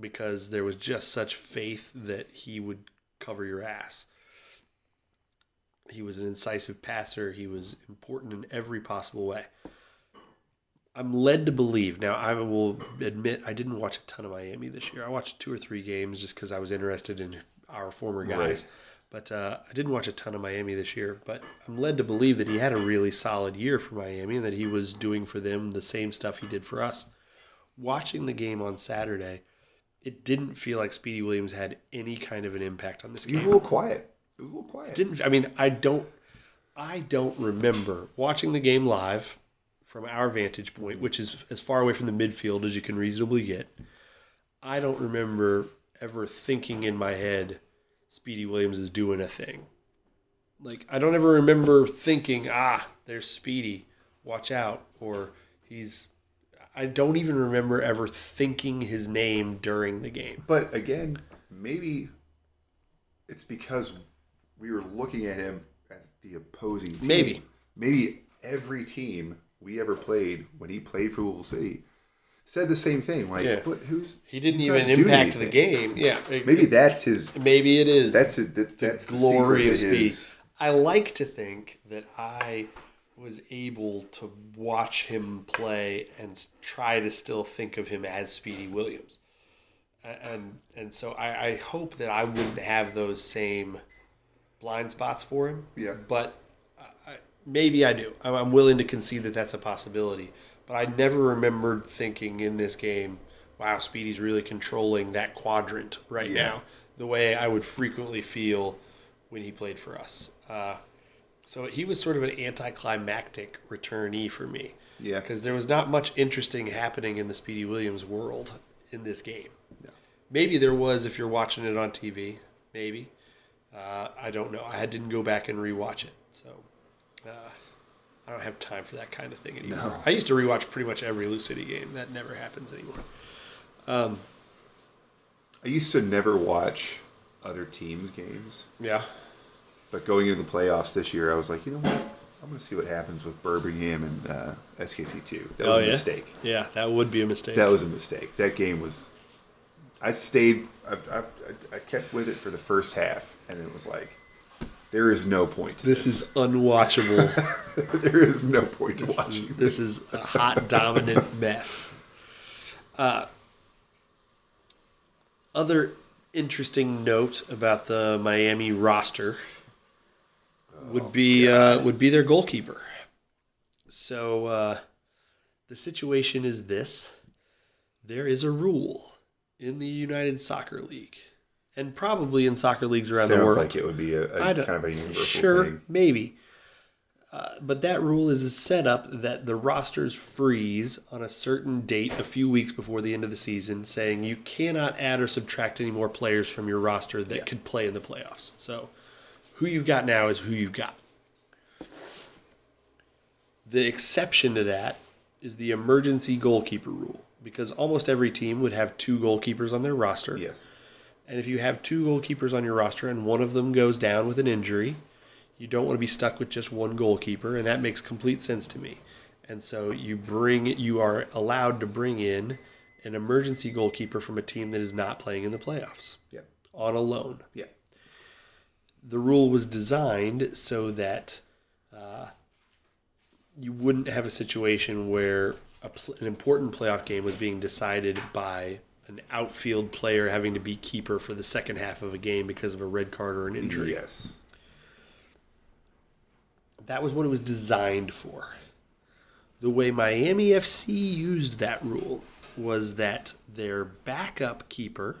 because there was just such faith that he would cover your ass. He was an incisive passer. He was important in every possible way. I'm led to believe. Now, I will admit I didn't watch a ton of Miami this year. I watched 2 or 3 games just because I was interested in our former guys. Right. But I didn't watch a ton of Miami this year, but I'm led to believe that he had a really solid year for Miami and that he was doing for them the same stuff he did for us. Watching the game on Saturday, it didn't feel like Speedy Williams had any kind of an impact on this game. He was a little quiet. I don't remember watching the game live from our vantage point, which is as far away from the midfield as you can reasonably get. I don't remember ever thinking in my head, Speedy Williams is doing a thing. Like, I don't ever remember thinking, there's Speedy, watch out, or I don't even remember ever thinking his name during the game. But again, maybe it's because we were looking at him as the opposing team. Maybe every team we ever played when he played for Louisville City said the same thing, like, but who's... He didn't even impact the game. Yeah, maybe that's his... Maybe it is. That's the glory of Speedy. I like to think that I was able to watch him play and try to still think of him as Speedy Williams. And so I hope that I wouldn't have those same blind spots for him. Yeah. But maybe I do. I'm willing to concede that that's a possibility. But I never remembered thinking in this game, wow, Speedy's really controlling that quadrant right now, the way I would frequently feel when he played for us. So he was sort of an anticlimactic returnee for me. Yeah. Because there was not much interesting happening in the Speedy Williams world in this game. No. Maybe there was if you're watching it on TV. Maybe. I don't know. I didn't go back and rewatch it. So I don't have time for that kind of thing anymore. No. I used to rewatch pretty much every Lou City game. That never happens anymore. I used to never watch other teams' games. Yeah. But going into the playoffs this year, I was like, you know what? I'm going to see what happens with Birmingham and SKC2. That was a mistake. Yeah, that would be a mistake. That was a mistake. That game was... I stayed... I kept with it for the first half, and it was like, there is no point to this. This is unwatchable. There is no point to watching this. This is a hot, dominant mess. Other interesting note about the Miami roster... would be their goalkeeper. So the situation is this. There is a rule in the United Soccer League, and probably in soccer leagues around the world. Sounds like it would be a kind of a universal thing. Sure, maybe. But that rule is a setup that the rosters freeze on a certain date a few weeks before the end of the season, saying you cannot add or subtract any more players from your roster that could play in the playoffs. So... who you've got now is who you've got. The exception to that is the emergency goalkeeper rule, because almost every team would have two goalkeepers on their roster. Yes. And if you have two goalkeepers on your roster and one of them goes down with an injury, you don't want to be stuck with just one goalkeeper, and that makes complete sense to me. And so you are allowed to bring in an emergency goalkeeper from a team that is not playing in the playoffs. Yeah. On a loan. Yeah. The rule was designed so that you wouldn't have a situation where an important playoff game was being decided by an outfield player having to be keeper for the second half of a game because of a red card or an injury. Yes. That was what it was designed for. The way Miami FC used that rule was that their backup keeper...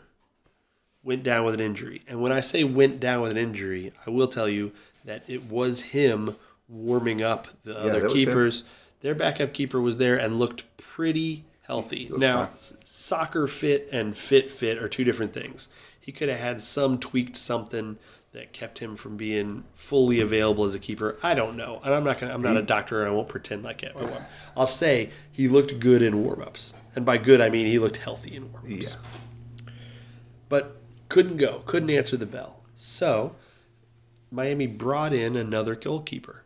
went down with an injury. And when I say went down with an injury, I will tell you that it was him warming up the other keepers. Their backup keeper was there and looked pretty healthy. Now, soccer fit and fit are two different things. He could have had some tweaked something that kept him from being fully available as a keeper. I don't know. And I'm not a doctor, and I won't pretend like it. I'll say he looked good in warm-ups. And by good, I mean he looked healthy in warm-ups. Yeah. But... couldn't answer the bell. So Miami brought in another goalkeeper,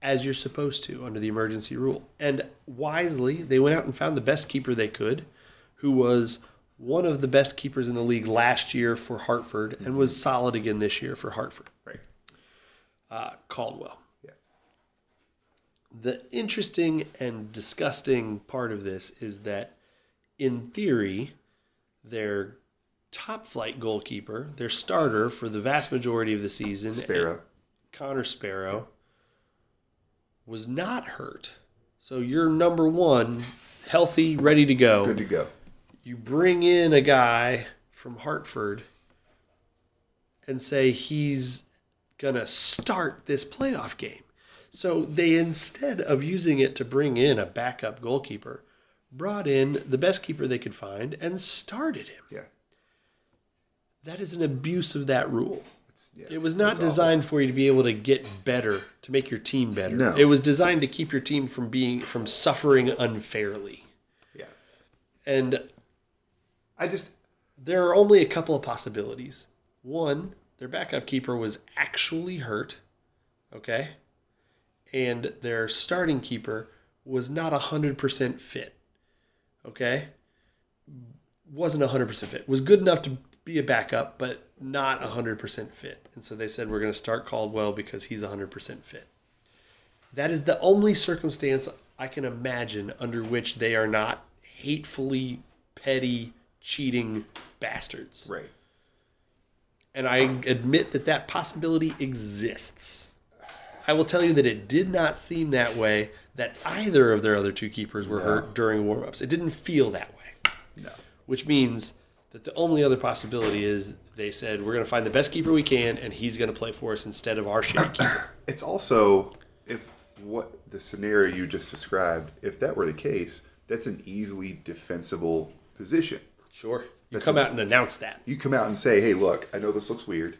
as you're supposed to under the emergency rule. And wisely, they went out and found the best keeper they could, who was one of the best keepers in the league last year for Hartford and was solid again this year for Hartford. Right. Caldwell. Yeah. The interesting and disgusting part of this is that, in theory, their top flight goalkeeper, their starter for the vast majority of the season, Connor Sparrow, was not hurt. So you're number one, healthy, ready to go. Good to go. You bring in a guy from Hartford and say he's going to start this playoff game. So they, instead of using it to bring in a backup goalkeeper, brought in the best keeper they could find and started him. Yeah. That is an abuse of that rule. It was not designed for you to be able to get better, to make your team better. No. It was designed to keep your team from suffering unfairly. Yeah. And there are only a couple of possibilities. One, their backup keeper was actually hurt, okay? And their starting keeper was not 100% fit, okay? Wasn't 100% fit. Was good enough to be a backup, but not 100% fit. And so they said, we're going to start Caldwell because he's 100% fit. That is the only circumstance I can imagine under which they are not hatefully, petty, cheating bastards. Right. And I admit that that possibility exists. I will tell you that it did not seem that way, that either of their other two keepers were hurt during warm-ups. It didn't feel that way. No. Which means that the only other possibility is they said, we're going to find the best keeper we can, and he's going to play for us instead of our shitty keeper. It's also, if what the scenario you just described, if that were the case, that's an easily defensible position. Sure. You come out and announce that. You come out and say, hey, look, I know this looks weird,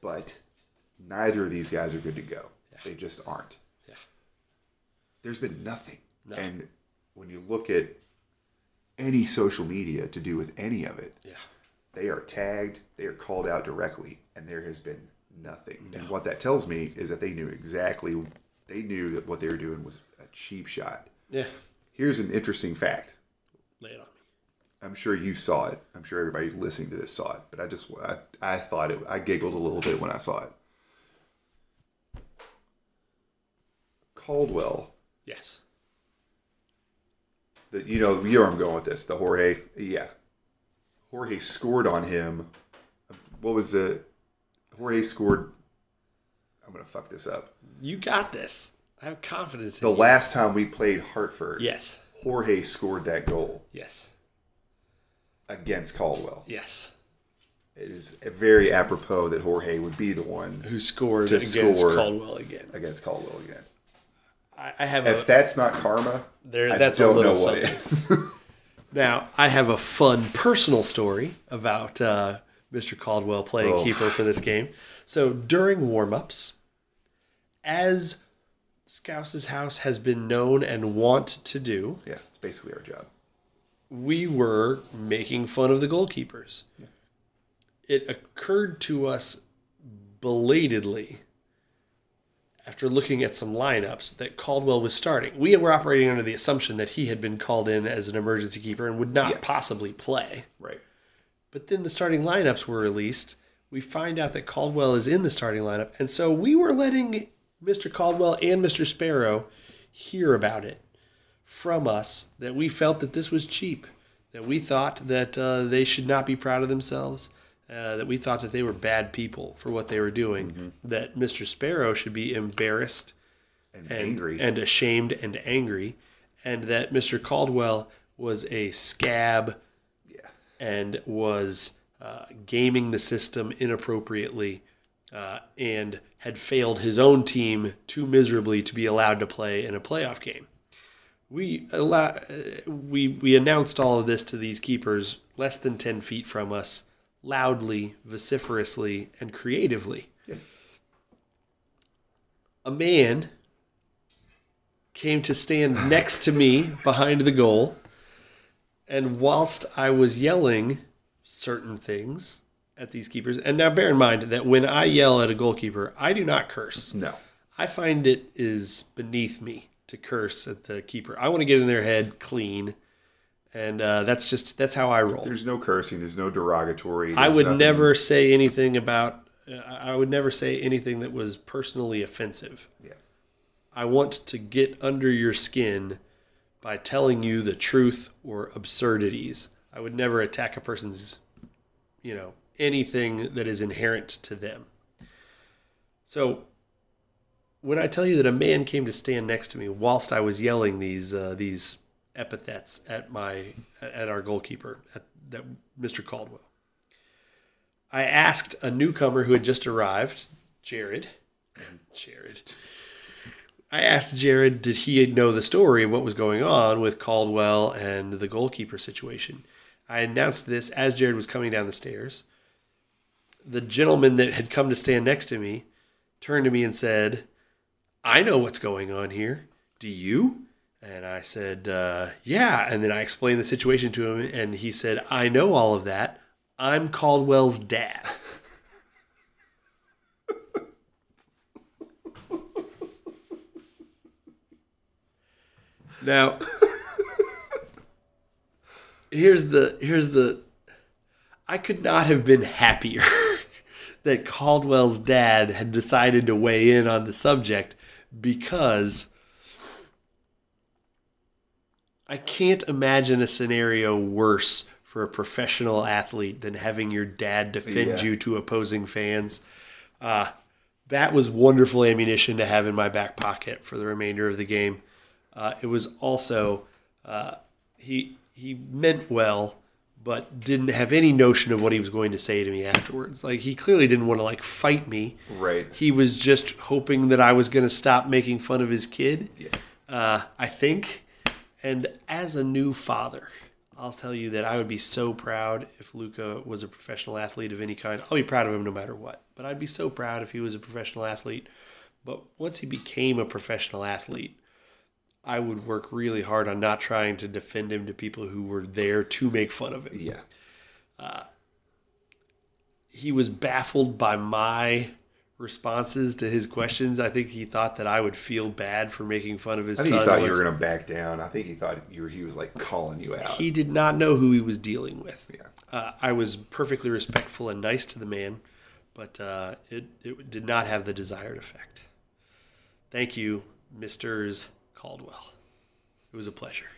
but neither of these guys are good to go. Yeah. They just aren't. Yeah. There's been nothing. No. And when you look at any social media to do with any of it, they are tagged, they are called out directly, and there has been nothing. No. And what that tells me is that they knew exactly, they knew that what they were doing was a cheap shot. Yeah. Here's an interesting fact. Lay it on. I'm sure you saw it. I'm sure everybody listening to this saw it. But I thought it. I giggled a little bit when I saw it. Caldwell. Yes. You know where I'm going with this. The Jorge. Yeah. Jorge scored on him. What was it? Jorge scored. I'm going to fuck this up. You got this. I have confidence in you. The last time we played Hartford. Yes. Jorge scored that goal. Yes. Against Caldwell. Yes. It is very apropos that Jorge would be the one who scored against Caldwell again. I have if that's not karma, I don't know what is. Now, I have a fun personal story about Mr. Caldwell playing keeper for this game. So during warm-ups, as Scouse's house has been known and want to do. Yeah, it's basically our job. We were making fun of the goalkeepers. Yeah. It occurred to us belatedly after looking at some lineups that Caldwell was starting. We were operating under the assumption that he had been called in as an emergency keeper and would not possibly play. Right. But then the starting lineups were released. We find out that Caldwell is in the starting lineup. And so we were letting Mr. Caldwell and Mr. Sparrow hear about it from us, that we felt that this was cheap, that we thought that they should not be proud of themselves, that we thought that they were bad people for what they were doing, that Mr. Sparrow should be embarrassed and angry and ashamed and angry, and that Mr. Caldwell was a scab and was gaming the system inappropriately and had failed his own team too miserably to be allowed to play in a playoff game. We announced all of this to these keepers less than 10 feet from us, loudly, vociferously, and creatively. Yes. A man came to stand next to me behind the goal, and whilst I was yelling certain things at these keepers, and now bear in mind that when I yell at a goalkeeper, I do not curse. No. I find it is beneath me to curse at the keeper. I want to get in their head clean, and that's how I roll. There's no cursing. There's no derogatory. I would never say anything that was personally offensive. Yeah. I want to get under your skin by telling you the truth or absurdities. I would never attack a person's, anything that is inherent to them. So, when I tell you that a man came to stand next to me whilst I was yelling these epithets at our goalkeeper, at Mr. Caldwell, I asked a newcomer who had just arrived, Jared. I asked Jared, did he know the story of what was going on with Caldwell and the goalkeeper situation? I announced this as Jared was coming down the stairs. The gentleman that had come to stand next to me turned to me and said, I know what's going on here. Do you? And I said, yeah. And then I explained the situation to him, and he said, I know all of that. I'm Caldwell's dad. Now, here's the I could not have been happier that Caldwell's dad had decided to weigh in on the subject, because I can't imagine a scenario worse for a professional athlete than having your dad defend you to opposing fans. That was wonderful ammunition to have in my back pocket for the remainder of the game. It was also, he meant well, but didn't have any notion of what he was going to say to me afterwards. Like, he clearly didn't want to, like, fight me. Right. He was just hoping that I was going to stop making fun of his kid, I think. And as a new father, I'll tell you that I would be so proud if Luca was a professional athlete of any kind. I'll be proud of him no matter what. But I'd be so proud if he was a professional athlete. But once he became a professional athlete, I would work really hard on not trying to defend him to people who were there to make fun of him. Yeah. He was baffled by my responses to his questions. I think he thought that I would feel bad for making fun of his son. I think he thought you were going to back down. I think he thought he was like calling you out. He did not know who he was dealing with. Yeah. I was perfectly respectful and nice to the man, but it did not have the desired effect. Thank you, Mr. Caldwell. It was a pleasure.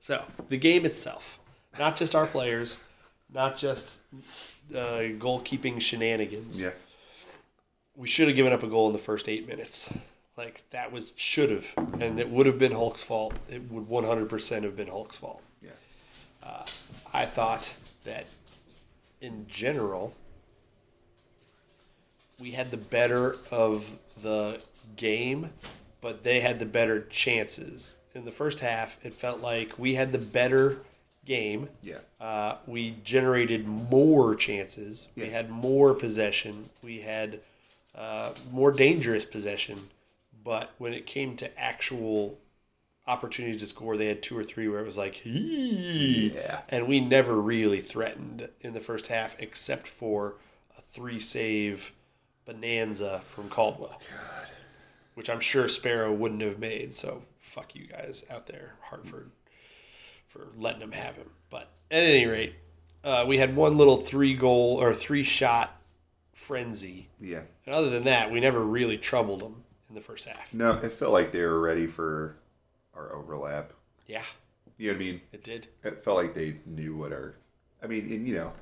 So, the game itself, not just our players, not just goalkeeping shenanigans. Yeah. We should have given up a goal in the first 8 minutes. Like, that was, should have, and it would have been Hulk's fault. It would 100% have been Hulk's fault. Yeah. I thought that, in general, we had the better of the game, but they had the better chances. In the first half, it felt like we had the better game. Yeah. We generated more chances. Yeah. We had more possession. We had more dangerous possession. But when it came to actual opportunities to score, they had two or three where it was like, yeah. And we never really threatened in the first half except for a three-save bonanza from Caldwell. God. Which I'm sure Sparrow wouldn't have made, so fuck you guys out there, Hartford, for letting them have him. But at any rate, we had one little three-goal or three-shot frenzy. Yeah. And other than that, we never really troubled them in the first half. No, it felt like they were ready for our overlap. Yeah. You know what I mean? It did. It felt like they knew what our... I mean, and, you know...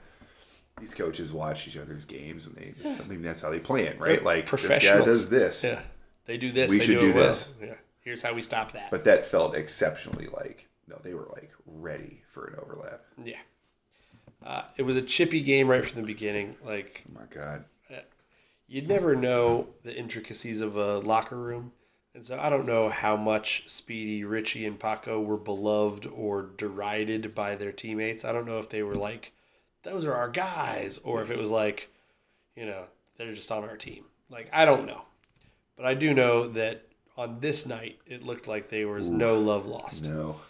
These coaches watch each other's games, and that's how they plan, right? They're like, professionals. This guy does this. Yeah. They do this. We should do this. Well. Yeah. Here's how we stop that. But that felt exceptionally like, no, they were like ready for an overlap. Yeah. It was a chippy game right from the beginning. Like, oh my God. You'd never know the intricacies of a locker room. And so I don't know how much Speedy, Richie, and Paco were beloved or derided by their teammates. I don't know if they were like, those are our guys, or if it was like, you know, they're just on our team. Like, I don't know. But I do know that on this night, it looked like there was no love lost. No.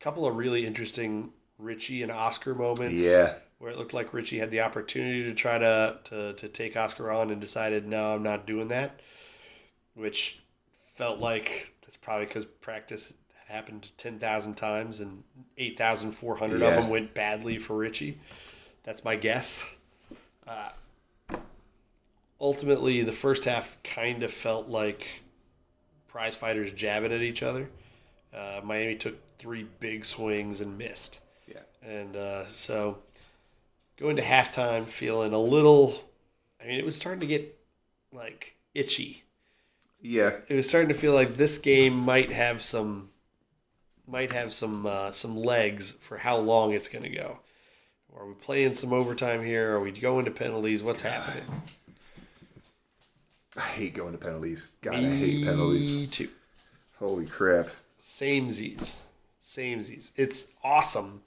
Couple of really interesting Richie and Oscar moments. Yeah. Where it looked like Richie had the opportunity to try to take Oscar on and decided, no, I'm not doing that. Which felt like that's probably because practice that happened 10,000 times and 8,400 of them went badly for Richie. That's my guess. Ultimately, the first half kind of felt like prize fighters jabbing at each other. Miami took three big swings and missed. Yeah. And so going to halftime feeling a little, I mean, it was starting to get, like, itchy. Yeah. It was starting to feel like this game might have some legs for how long it's going to go. Are we playing some overtime here? Are we going to penalties? What's happening? I hate going to penalties. God, I hate penalties. Me too. Holy crap. Samesies. It's awesome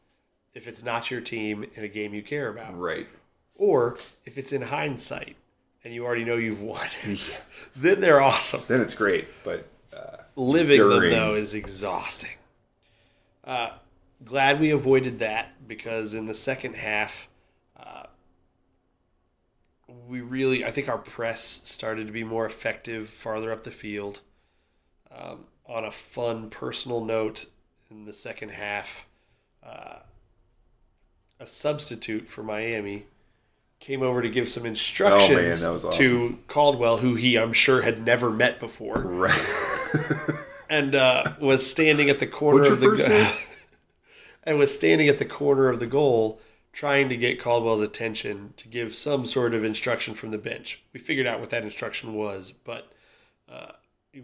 if it's not your team in a game you care about. Right. Or if it's in hindsight and you already know you've won. Yeah. Then they're awesome. Then it's great. But living them, though, is exhausting. Glad we avoided that because in the second half, I think our press started to be more effective farther up the field. On a fun personal note, in the second half, a substitute for Miami came over to give some instructions to Caldwell, who I'm sure had never met before. Right. And was standing at the corner of the... and was standing at the corner of the goal trying to get Caldwell's attention to give some sort of instruction from the bench. We figured out what that instruction was, but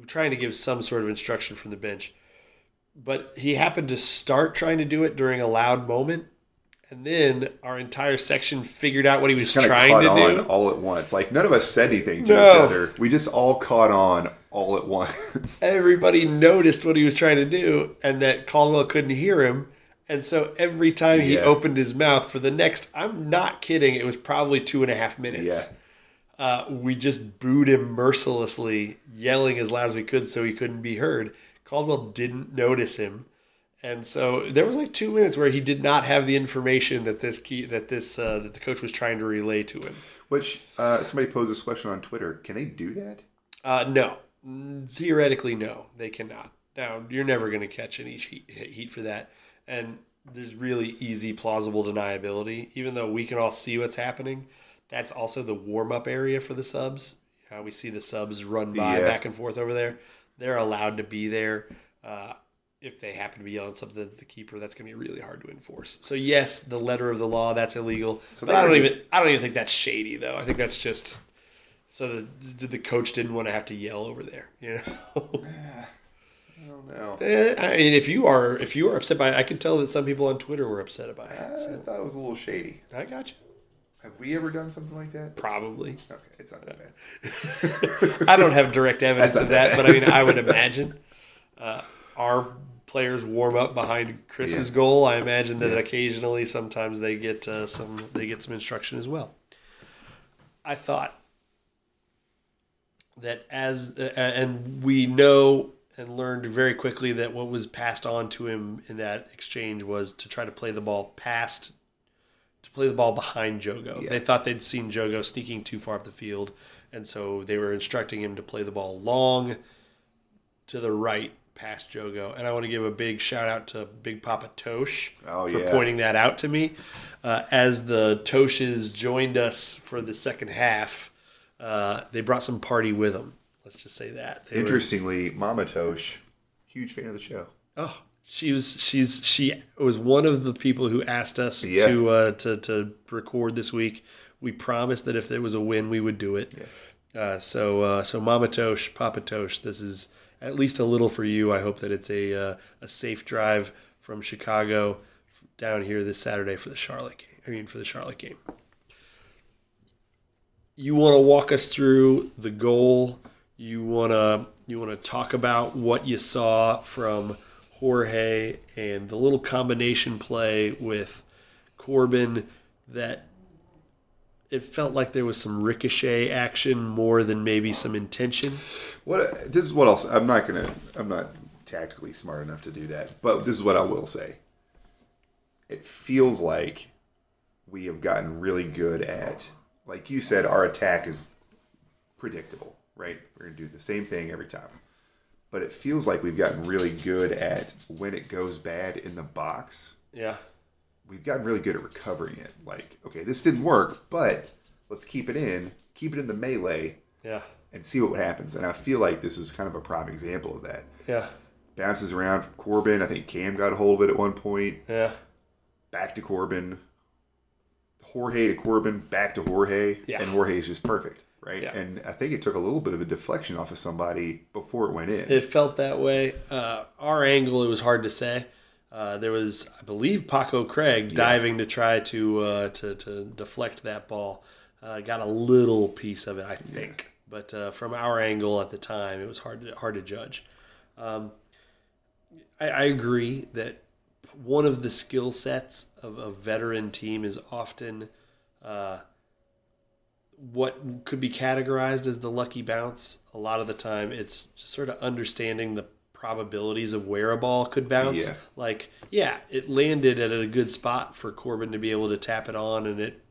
trying to give some sort of instruction from the bench. But he happened to start trying to do it during a loud moment, and then our entire section figured out what he was trying to do. All at once. Like, none of us said anything to each other. We just all caught on all at once. Everybody noticed what he was trying to do and that Caldwell couldn't hear him. And so every time he opened his mouth for the next, I'm not kidding, it was probably 2.5 minutes. Yeah. We just booed him mercilessly, yelling as loud as we could so he couldn't be heard. Caldwell didn't notice him. And so there was like 2 minutes where he did not have the information that the coach was trying to relay to him. Which somebody posed this question on Twitter. Can they do that? No. Theoretically, no. They cannot. Now, you're never going to catch any heat for that. And there's really easy, plausible deniability. Even though we can all see what's happening, that's also the warm-up area for the subs. How we see the subs run by back and forth over there. They're allowed to be there. If they happen to be yelling something at the keeper, that's going to be really hard to enforce. So, yes, the letter of the law, that's illegal. So but I don't even think that's shady, though. I think that's just so the coach didn't want to have to yell over there, you know? I don't know. I mean, if you are upset by it, I could tell that some people on Twitter were upset about it. So. I thought it was a little shady. I got you. Have we ever done something like that? Probably. Okay, it's not that bad. I don't have direct evidence of that, but I mean, I would imagine our players warm up behind Chris's goal. I imagine that occasionally, sometimes they get some instruction as well. I thought that and we know. And learned very quickly that what was passed on to him in that exchange was to try to play the ball behind Jogo. Yeah. They thought they'd seen Jogo sneaking too far up the field, and so they were instructing him to play the ball long to the right past Jogo. And I want to give a big shout out to Big Papa Tosh for pointing that out to me. As the Toshes joined us for the second half, they brought some party with them. Let's just say that. Interestingly, Mama Tosh, huge fan of the show. Oh, she was one of the people who asked us to record this week. We promised that if there was a win, we would do it. Yeah. So Mama Tosh, Papa Tosh, this is at least a little for you. I hope that it's a safe drive from Chicago down here this Saturday for the Charlotte game. You want to walk us through the goal. You want to talk about what you saw from Jorge and the little combination play with Corbin that it felt like there was some ricochet action more than maybe some intention. This is what else I'm not tactically smart enough to do that, but this is what I will say. It feels like we have gotten really good at, like you said, our attack is predictable. Right? We're going to do the same thing every time. But it feels like we've gotten really good at when it goes bad in the box. Yeah. We've gotten really good at recovering it. Like, okay, this didn't work, but let's keep it in the melee. Yeah. And see what happens. And I feel like this is kind of a prime example of that. Yeah. Bounces around from Corbin. I think Cam got a hold of it at one point. Yeah. Back to Corbin. Jorge to Corbin. Back to Jorge. Yeah. And Jorge is just perfect. Right, yeah. And I think it took a little bit of a deflection off of somebody before it went in. It felt that way. Our angle, it was hard to say. There was, I believe, Paco Craig diving to try to deflect that ball. Got a little piece of it, I think. Yeah. But from our angle at the time, it was hard to judge. I agree that one of the skill sets of a veteran team is often what could be categorized as the lucky bounce. A lot of the time it's just sort of understanding the probabilities of where a ball could bounce. Yeah. Like, it landed at a good spot for Corbin to be able to tap it on, and it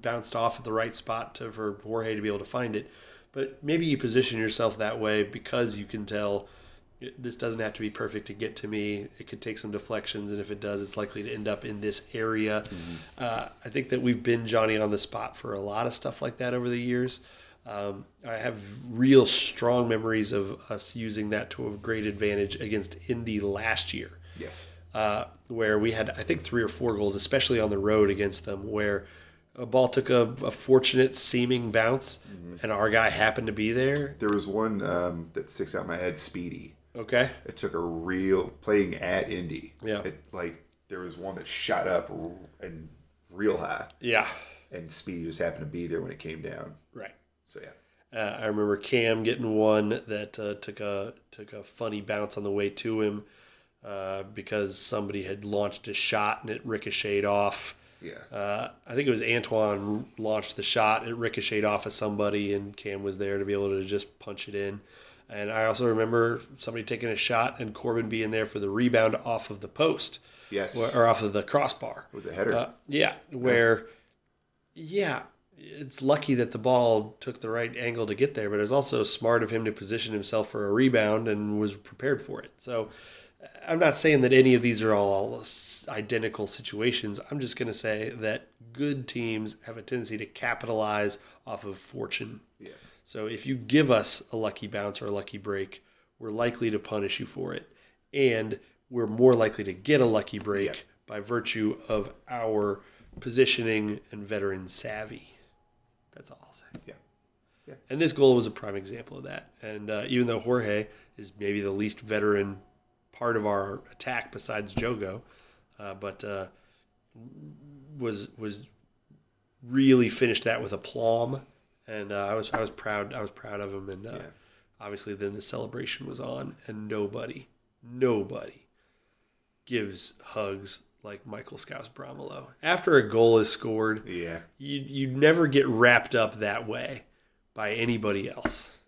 bounced off at the right spot for Jorge to be able to find it. But maybe you position yourself that way because you can tell this doesn't have to be perfect to get to me. It could take some deflections, and if it does, it's likely to end up in this area. Mm-hmm. I think that we've been Johnny on the spot for a lot of stuff like that over the years. I have real strong memories of us using that to a great advantage against Indy last year. Yes. where we had, I think, 3 or 4 goals, especially on the road against them, where a ball took a fortunate seeming bounce, and our guy happened to be there. There was one that sticks out in my head, Speedy. Okay. It took a real, playing at Indy. Yeah. It, like, there was one that shot up and real high. Yeah. And Speedy just happened to be there when it came down. Right. So, yeah. I remember Cam getting one that took a funny bounce on the way to him because somebody had launched a shot and it ricocheted off. Yeah. I think it was Antoine launched the shot. It ricocheted off of somebody, and Cam was there to be able to just punch it in. And I also remember somebody taking a shot and Corbin being there for the rebound off of the post. Yes. Or off of the crossbar. It was a header. Yeah. Where, yeah. It's lucky that the ball took the right angle to get there, but it was also smart of him to position himself for a rebound and was prepared for it. So I'm not saying that any of these are all identical situations. I'm just going to say that good teams have a tendency to capitalize off of fortune. Yeah. So if you give us a lucky bounce or a lucky break, we're likely to punish you for it. And we're more likely to get a lucky break by virtue of our positioning and veteran savvy. That's all I'll say. Yeah. Yeah. And this goal was a prime example of that. And even though Jorge is maybe the least veteran part of our attack besides Jogo, but was really finished that with aplomb. And I was proud. I was proud of him. And obviously then the celebration was on, and nobody gives hugs like Michael Scouse Bromolo. After a goal is scored, you never get wrapped up that way by anybody else.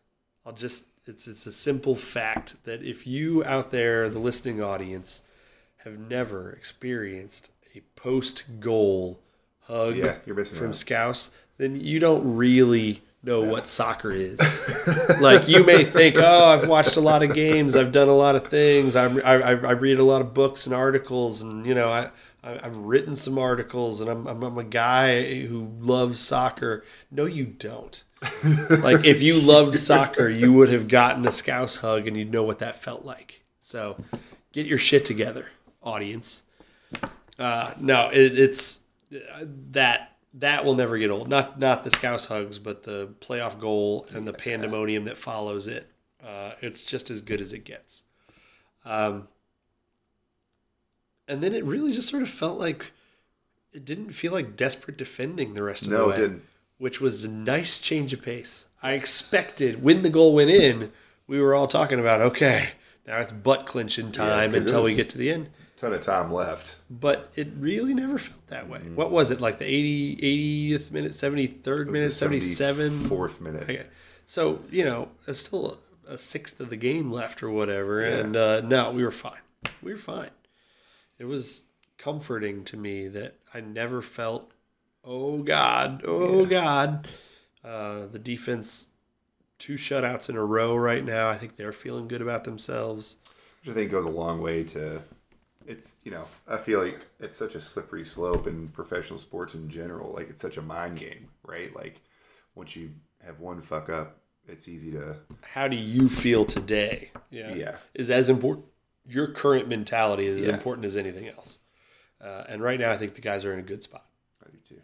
It's a simple fact that if you out there, the listening audience, have never experienced a post-goal hug from Scouse, then you don't really know what soccer is. Like, you may think, oh, I've watched a lot of games, I've done a lot of things, I read a lot of books and articles, and, you know, I've written some articles, and I'm a guy who loves soccer. No, you don't. Like, if you loved soccer, you would have gotten a Scouse hug, and you'd know what that felt like. So get your shit together, audience. No, it's that. That will never get old. Not the Scouse hugs, but the playoff goal and the pandemonium that follows it. It's just as good as it gets. And then it really just sort of felt like it didn't feel like desperate defending the rest of the way. No, it didn't. Which was a nice change of pace. I expected when the goal went in, we were all talking about, okay, now it's butt clinching time until we get to the end. Ton of time left. But it really never felt that way. What was it, like the 80th minute, 73rd minute, 77th? 4th minute. Okay. So, you know, it's still a sixth of the game left or whatever. Yeah. And no, we were fine. We were fine. It was comforting to me that I never felt, oh, God. The defense, 2 shutouts in a row right now. I think they're feeling good about themselves. Which I think goes a long way to... It's, you know, I feel like it's such a slippery slope in professional sports in general. Like, it's such a mind game, right? Like, once you have one fuck up, it's easy to... How do you feel today? Yeah. Yeah. Is as important... Your current mentality is as important as anything else. And right now, I think the guys are in a good spot. I do too.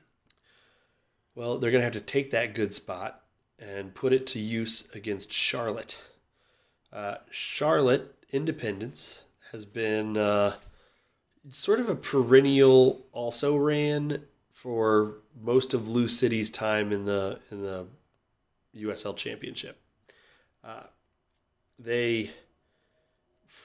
Well, they're going to have to take that good spot and put it to use against Charlotte. Charlotte Independence has been... sort of a perennial also ran for most of Lou City's time in the USL Championship. They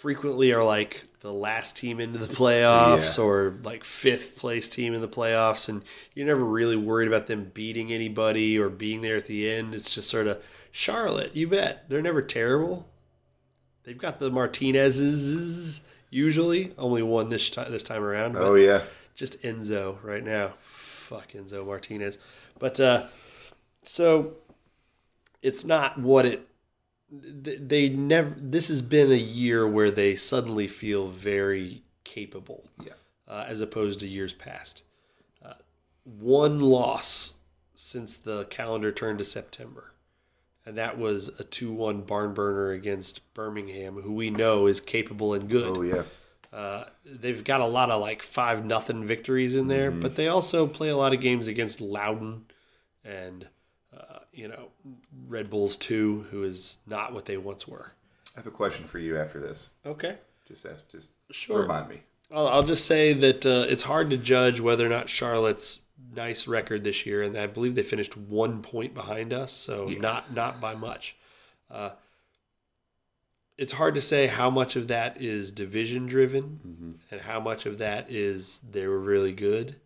frequently are like the last team into the playoffs or like 5th place team in the playoffs, and you're never really worried about them beating anybody or being there at the end. It's just sort of Charlotte, you bet. They're never terrible. They've got the Martinez's. Usually, only one this time around. But just Enzo right now. Fuck Enzo Martinez. But so it's not what it. They never. This has been a year where they suddenly feel very capable. Yeah. As opposed to years past. One loss since the calendar turned to September. And that was a 2-1 barn burner against Birmingham, who we know is capable and good. Oh, yeah. They've got a lot of like 5-0 victories in there, but they also play a lot of games against Loudon and, you know, Red Bulls 2, who is not what they once were. I have a question for you after this. Okay. Just sure. Remind me. I'll just say that it's hard to judge whether or not Charlotte's nice record this year, and I believe they finished 1 point behind us, so not by much. It's hard to say how much of that is division-driven and how much of that is they were really good.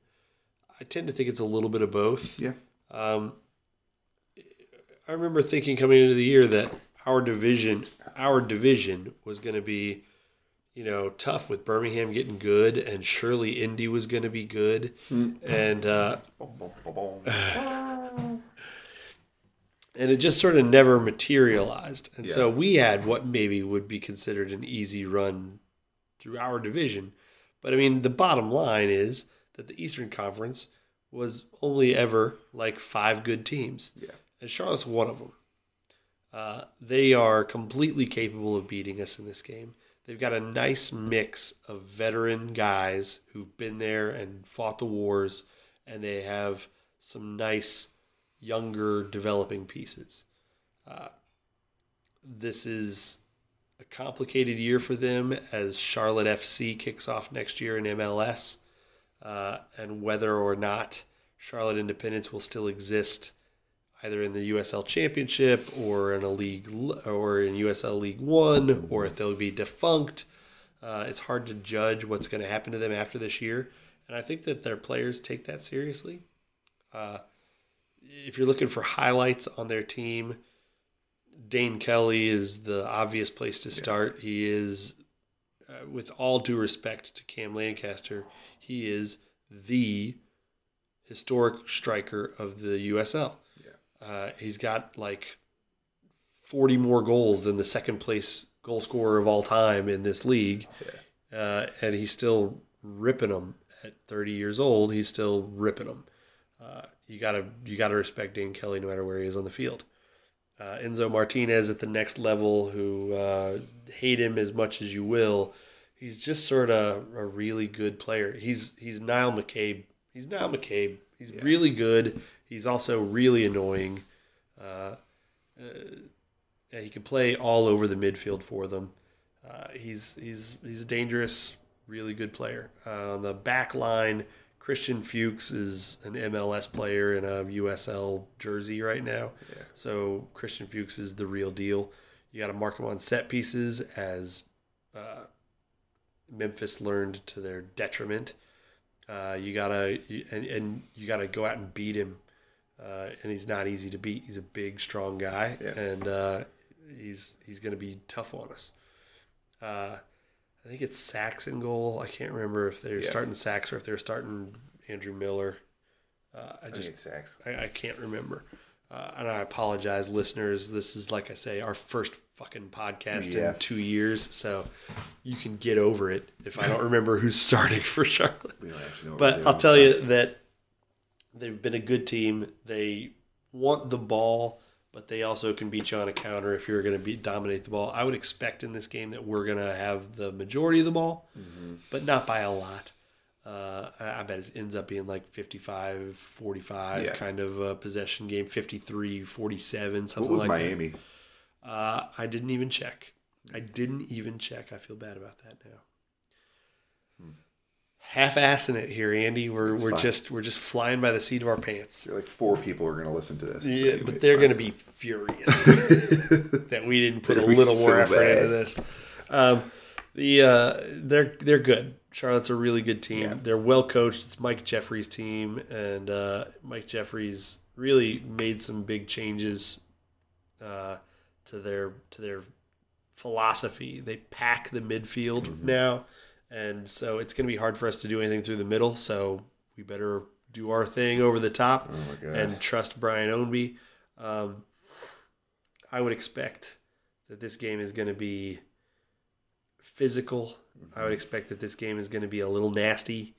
I tend to think it's a little bit of both. Yeah. I remember thinking coming into the year that our division was going to be, you know, tough with Birmingham getting good, and surely Indy was going to be good, and and it just sort of never materialized. And so we had what maybe would be considered an easy run through our division. But I mean, the bottom line is that the Eastern Conference was only ever like 5 good teams, and Charlotte's one of them. They are completely capable of beating us in this game. They've got a nice mix of veteran guys who've been there and fought the wars, and they have some nice younger developing pieces. This is a complicated year for them as Charlotte FC kicks off next year in MLS, and whether or not Charlotte Independence will still exist either in the USL Championship or in a league or in USL League One, or if they'll be defunct. It's hard to judge what's going to happen to them after this year. And I think that their players take that seriously. If you're looking for highlights on their team, Dane Kelly is the obvious place to start. He is, with all due respect to Cam Lancaster, he is the historic striker of the USL. He's got like 40 more goals than the second place goal scorer of all time in this league. And he's still ripping them at 30 years old. He's still ripping them. You gotta respect Dane Kelly no matter where he is on the field. Enzo Martinez at the next level, who hate him as much as you will. He's just sort of a really good player. He's Niall McCabe. He's really good. He's also really annoying. He can play all over the midfield for them. He's a dangerous, really good player. On the back line, Christian Fuchs is an MLS player in a USL jersey right now. So Christian Fuchs is the real deal. You got to mark him on set pieces, as Memphis learned to their detriment. You gotta go out and beat him. And he's not easy to beat. He's a big, strong guy, and he's going to be tough on us. I think it's Sachs in goal. I can't remember if they're starting Sachs or if they're starting Andrew Miller. I can't remember. And I apologize, listeners. This is, like I say, our first fucking podcast in 2 years, so you can get over it if I don't remember who's starting for Charlotte. But I'll tell you that they've been a good team. They want the ball, but they also can beat you on a counter if you're going to dominate the ball. I would expect in this game that we're going to have the majority of the ball, but not by a lot. I bet it ends up being like 55-45 kind of a possession game, 53-47, something like that. What was Miami? I didn't even check. I feel bad about that now. Half-assing it here, Andy. We're just flying by the seat of our pants. There are like 4 people who are going to listen to this. Yeah, but they're going to be furious that we didn't put a little more effort into this. They're good. Charlotte's a really good team. Yeah. They're well coached. It's Mike Jeffries' team, and Mike Jeffries really made some big changes to their philosophy. They pack the midfield now. And so it's going to be hard for us to do anything through the middle, so we better do our thing over the top and trust Brian Ownby. I would expect that this game is going to be physical. I would expect that this game is going to be a little nasty.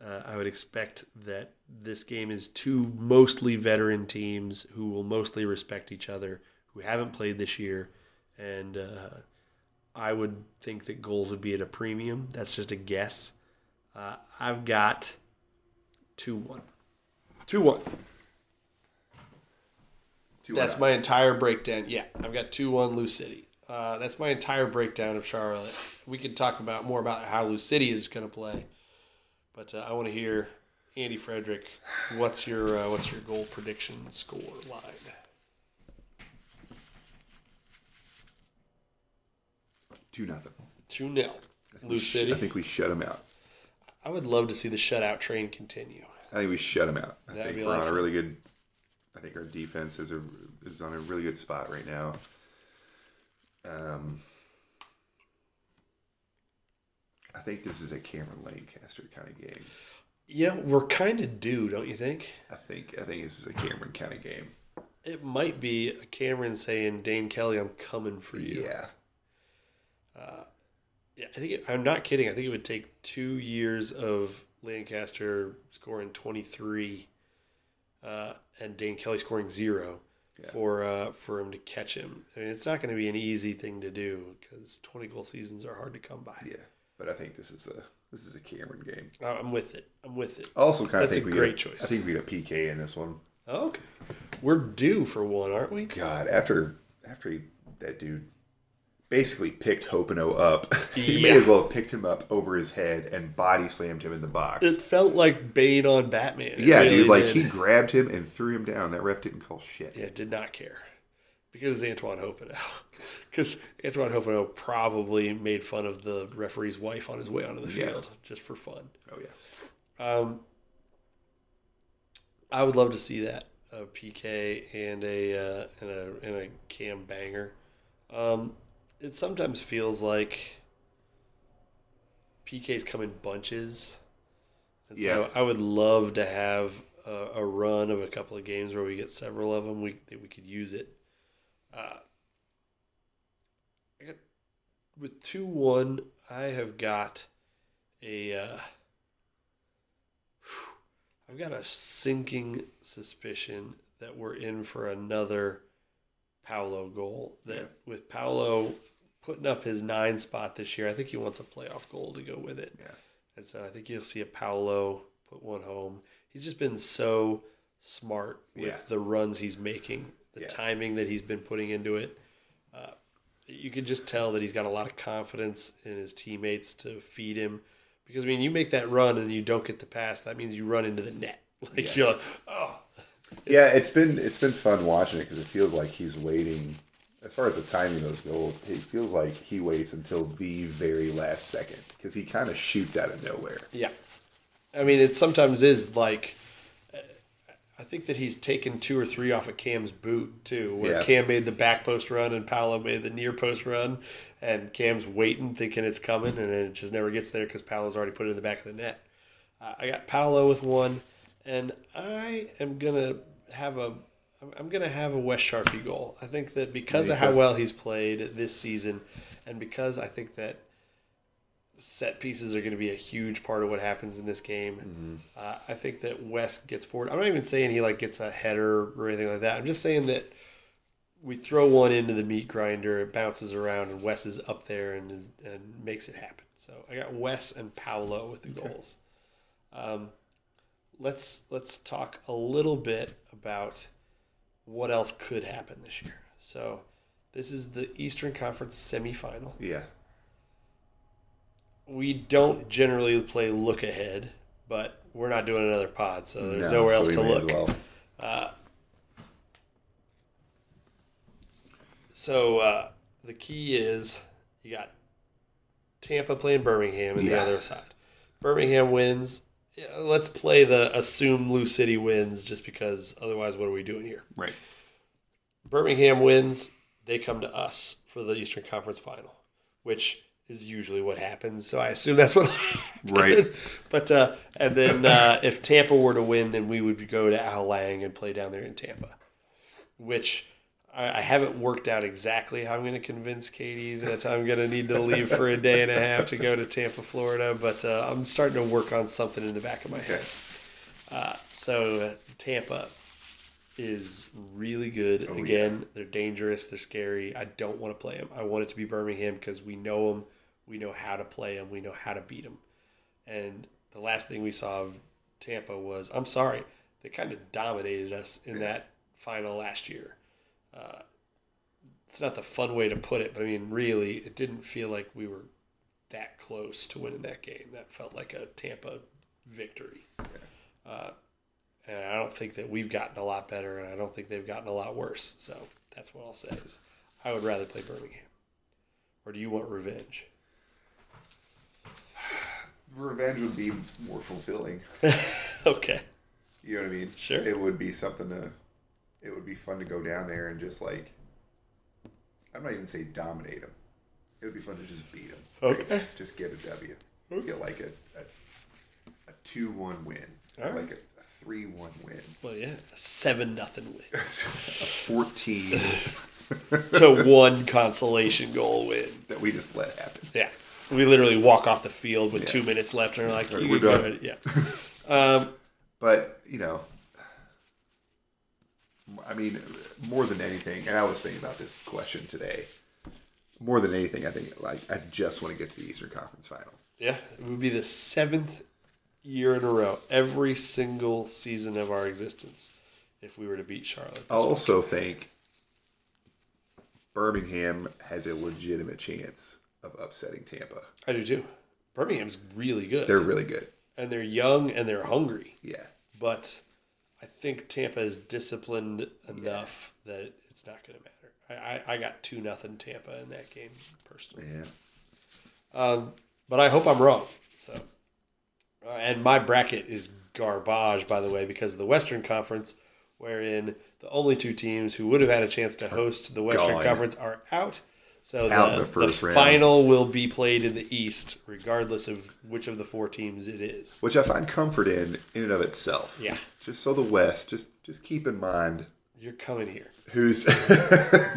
I would expect that this game is 2 mostly veteran teams who will mostly respect each other, who haven't played this year, and I would think that goals would be at a premium. That's just a guess. I've got 2-1. 2-1. That's my entire breakdown. Yeah, I've got 2-1 Lou City. That's my entire breakdown of Charlotte. We can talk about more about how Lou City is going to play, but I want to hear Andy Frederick. What's your goal prediction score line? Two nothing. 2-0. Lou City. I think we shut them out. I would love to see the shutout train continue. I think we shut them out. I think we're on a really good. I think our defense is on a really good spot right now. I think this is a Cameron Lancaster kind of game. Yeah, we're kind of due, don't you think? I think this is a Cameron kind of game. It might be a Cameron saying, "Dane Kelly, I'm coming for you." Yeah. Yeah, I think I'm not kidding. I think it would take 2 years of Lancaster scoring 23. And Dane Kelly scoring 0 for him to catch him. I mean, it's not going to be an easy thing to do because 20-goal seasons are hard to come by. Yeah, but I think this is a Cameron game. I'm with it. I also kind of think that's a great choice. I think we got PK in this one. Oh, okay, we're due for one, aren't we? God, after that dude basically picked Hoppenot up. He may as well have picked him up over his head and body slammed him in the box. It felt like Bane on Batman. It really did. He grabbed him and threw him down. That ref didn't call shit. Yeah, did not care. Because Antoine Hoppenot. Because Antoine Hoppenot probably made fun of the referee's wife on his way onto the field just for fun. Oh, yeah. I would love to see that. A PK and a Cam banger. It sometimes feels like PKs come in bunches. And so I would love to have a run of a couple of games where we get several of them. We could use it. I got, with 2-1, I have got a sinking suspicion that we're in for another Paolo goal. With Paolo putting up his 9 spot this year. I think he wants a playoff goal to go with it. Yeah. And so I think you'll see a Paolo put one home. He's just been so smart with the runs he's making, the timing that he's been putting into it. You can just tell that he's got a lot of confidence in his teammates to feed him. Because, I mean, you make that run and you don't get the pass, that means you run into the net. You're like, oh. It's been fun watching it because it feels like he's waiting. As far as the timing of those goals, it feels like he waits until the very last second because he kind of shoots out of nowhere. Yeah. I mean, it sometimes is like, I think that he's taken 2 or 3 off of Cam's boot, too, where Cam made the back post run and Paolo made the near post run, and Cam's waiting, thinking it's coming, and it just never gets there because Paolo's already put it in the back of the net. I got Paolo with 1, and I am going to have a... I'm going to have a Wes Charpie goal. I think that because of how well he's played this season and because I think that set pieces are going to be a huge part of what happens in this game, I think that Wes gets forward. I'm not even saying he like gets a header or anything like that. I'm just saying that we throw one into the meat grinder, it bounces around, and Wes is up there and makes it happen. So I got Wes and Paolo with the goals. Let's talk a little bit about what else could happen this year. So this is the Eastern Conference semifinal. Yeah. We don't generally play look ahead, but we're not doing another pod, so there's nowhere else to look. Well. The key is you got Tampa playing Birmingham on the other side. Birmingham wins. Yeah, let's play the assume Lou City wins just because otherwise what are we doing here? Right. Birmingham wins. They come to us for the Eastern Conference final, which is usually what happens. So I assume that's what happened. Right. But and then if Tampa were to win, then we would go to Al Lang and play down there in Tampa, which I haven't worked out exactly how I'm going to convince Katie that I'm going to need to leave for a day and a half to go to Tampa, Florida, but I'm starting to work on something in the back of my head. So Tampa, is really good. Oh, again, yeah. They're dangerous. They're scary. I don't want to play them. I want it to be Birmingham because we know them. We know how to play them. We know how to beat them. And the last thing we saw of Tampa was, I'm sorry, they kind of dominated us in that final last year. It's not the fun way to put it, but I mean, really, it didn't feel like we were that close to winning that game. That felt like a Tampa victory. Yeah. And I don't think that we've gotten a lot better, and I don't think they've gotten a lot worse. So that's what I'll say is I would rather play Birmingham. Or do you want revenge? Revenge would be more fulfilling. Okay. You know what I mean? Sure. It would be something to – it would be fun to go down there and just, like – I'm not even say dominate them. It would be fun to just beat them. Okay. Like, just get a W. Get, like, a 2-1 win. All right. Like a 3-1 win. Well, yeah, a 7-0 win. A 14 to 1 consolation goal win. That we just let happen. Yeah. We literally walk off the field with 2 minutes left and are like, we're done. Yeah. But, you know, I mean, more than anything, and I was thinking about this question today, more than anything, I think, like, I just want to get to the Eastern Conference Final. Yeah. It would be the 7th year in a row, every single season of our existence, if we were to beat Charlotte. I also think Birmingham has a legitimate chance of upsetting Tampa. I do too. Birmingham's really good. They're really good. And they're young and they're hungry. Yeah. But I think Tampa is disciplined enough that it's not going to matter. I got 2-0 Tampa in that game personally. Yeah. But I hope I'm wrong. So, and my bracket is garbage, by the way, because of the Western Conference, wherein the only two teams who would have had a chance to host the Western Conference are out. So the final will be played in the East, regardless of which of the four teams it is. Which I find comfort in and of itself. Yeah. Just so the West, just keep in mind. You're coming here. Who's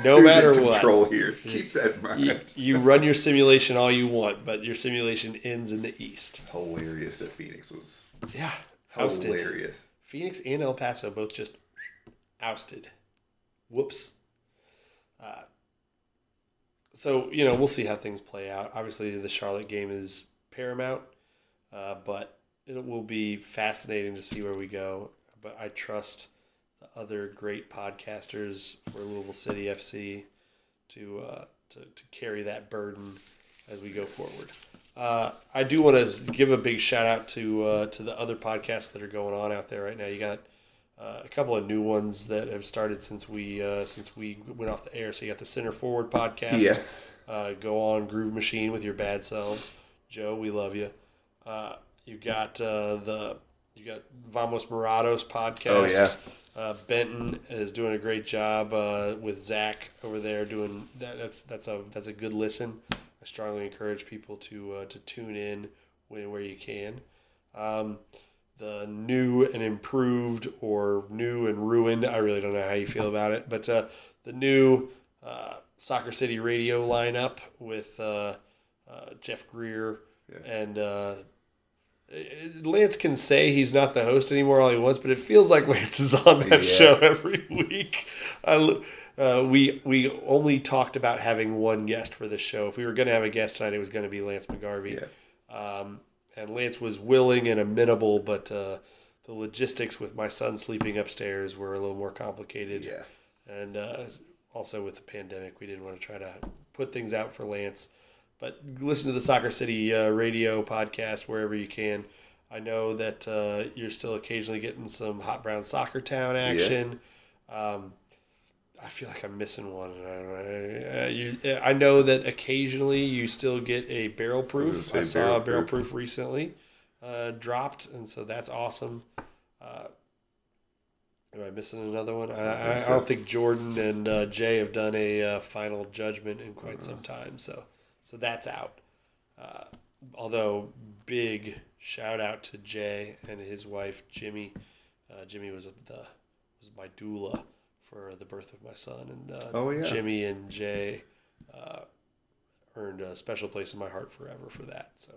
no matter in control what. Here. Keep that in mind. You run your simulation all you want, but your simulation ends in the East. Hilarious that Phoenix was ousted. Hilarious. Phoenix and El Paso both just ousted. Whoops. So, you know, we'll see how things play out. Obviously, the Charlotte game is paramount, but it will be fascinating to see where we go. But I trust the other great podcasters for Louisville City FC to carry that burden as we go forward. I do want to give a big shout-out to the other podcasts that are going on out there right now. You got a couple of new ones that have started since we went off the air. So you got the Center Forward podcast. Yeah. Go on Groove Machine with your bad selves, Joe. We love you. You got Vamos Morados podcast. Oh yeah. Benton is doing a great job with Zach over there doing that. That's a good listen. I strongly encourage people to tune in where you can. The new and improved, or new and ruined, I really don't know how you feel about it, but the new Soccer City Radio lineup with Jeff Greer and Lance can say he's not the host anymore all he wants, but it feels like Lance is on that show every week. We only talked about having one guest for this show. If we were going to have a guest tonight, it was going to be Lance McGarvey. Yeah. And Lance was willing and amenable, but the logistics with my son sleeping upstairs were a little more complicated. Yeah. And also with the pandemic, we didn't want to try to put things out for Lance. But listen to the Soccer City Radio podcast wherever you can. I know that you're still occasionally getting some Hot Brown Soccer Town action. Yeah. I feel like I'm missing one. I know that occasionally you still get a Barrel Proof. I saw a Barrel Proof recently dropped, and so that's awesome. Am I missing another one? I don't think Jordan and Jay have done a Final Judgment in quite some time, so that's out. Although, big shout-out to Jay and his wife, Jimmy. Jimmy was my doula for the birth of my son, and Jimmy and Jay earned a special place in my heart forever for that. So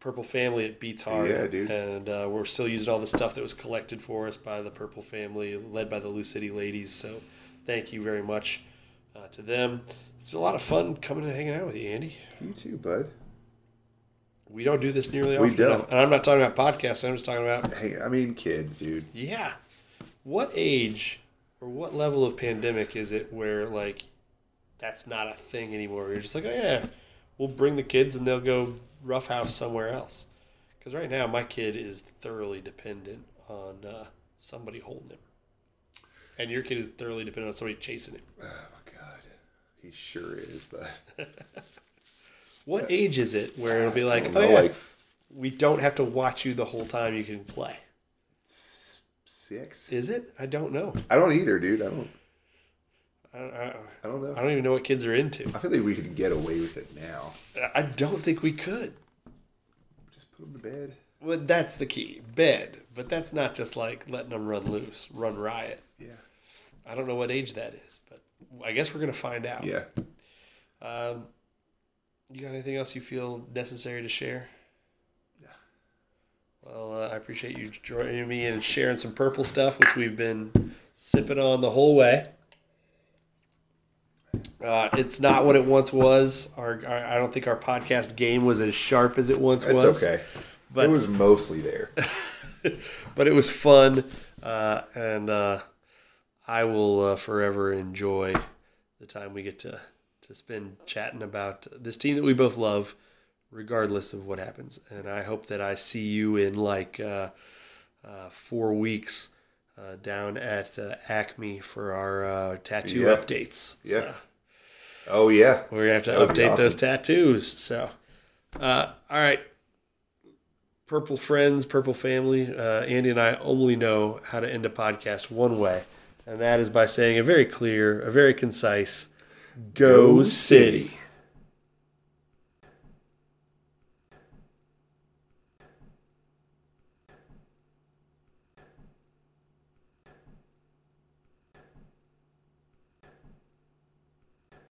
Purple Family at Beats Hard. Yeah, dude. And we're still using all the stuff that was collected for us by the Purple Family, led by the Lou City ladies. So thank you very much to them. It's been a lot of fun coming and hanging out with you, Andy. You too, bud. We don't do this nearly often enough. And I'm not talking about podcasts. I'm just talking about... Hey, I mean kids, dude. Yeah. What age or what level of pandemic is it where, like, that's not a thing anymore? You're just like, oh, yeah, we'll bring the kids and they'll go roughhouse somewhere else. Because right now my kid is thoroughly dependent on somebody holding him. And your kid is thoroughly dependent on somebody chasing him. Oh, my God. He sure is, but... What age is it where it'll be like, oh, yeah, like, we don't have to watch you the whole time, you can play? 6? Is it? I don't know. I don't either, dude. I don't know. I don't even know what kids are into. I feel like we could get away with it now. I don't think we could. Just put them to bed. Well, that's the key. Bed. But that's not just like letting them run loose, run riot. Yeah. I don't know what age that is, but I guess we're going to find out. Yeah. You got anything else you feel necessary to share? Yeah. Well, I appreciate you joining me and sharing some purple stuff, which we've been sipping on the whole way. It's not what it once was. Our I don't think our podcast game was as sharp as it once was. It's okay. But it was mostly there. But it was fun, and I will forever enjoy the time we get to spend chatting about this team that we both love, regardless of what happens. And I hope that I see you in like 4 weeks down at Acme for our tattoo updates. Yeah. So, oh, yeah. We're going to have to update those tattoos. So, all right. Purple friends, Purple family. Andy and I only know how to end a podcast one way, and that is by saying a very clear, a very concise... Go City.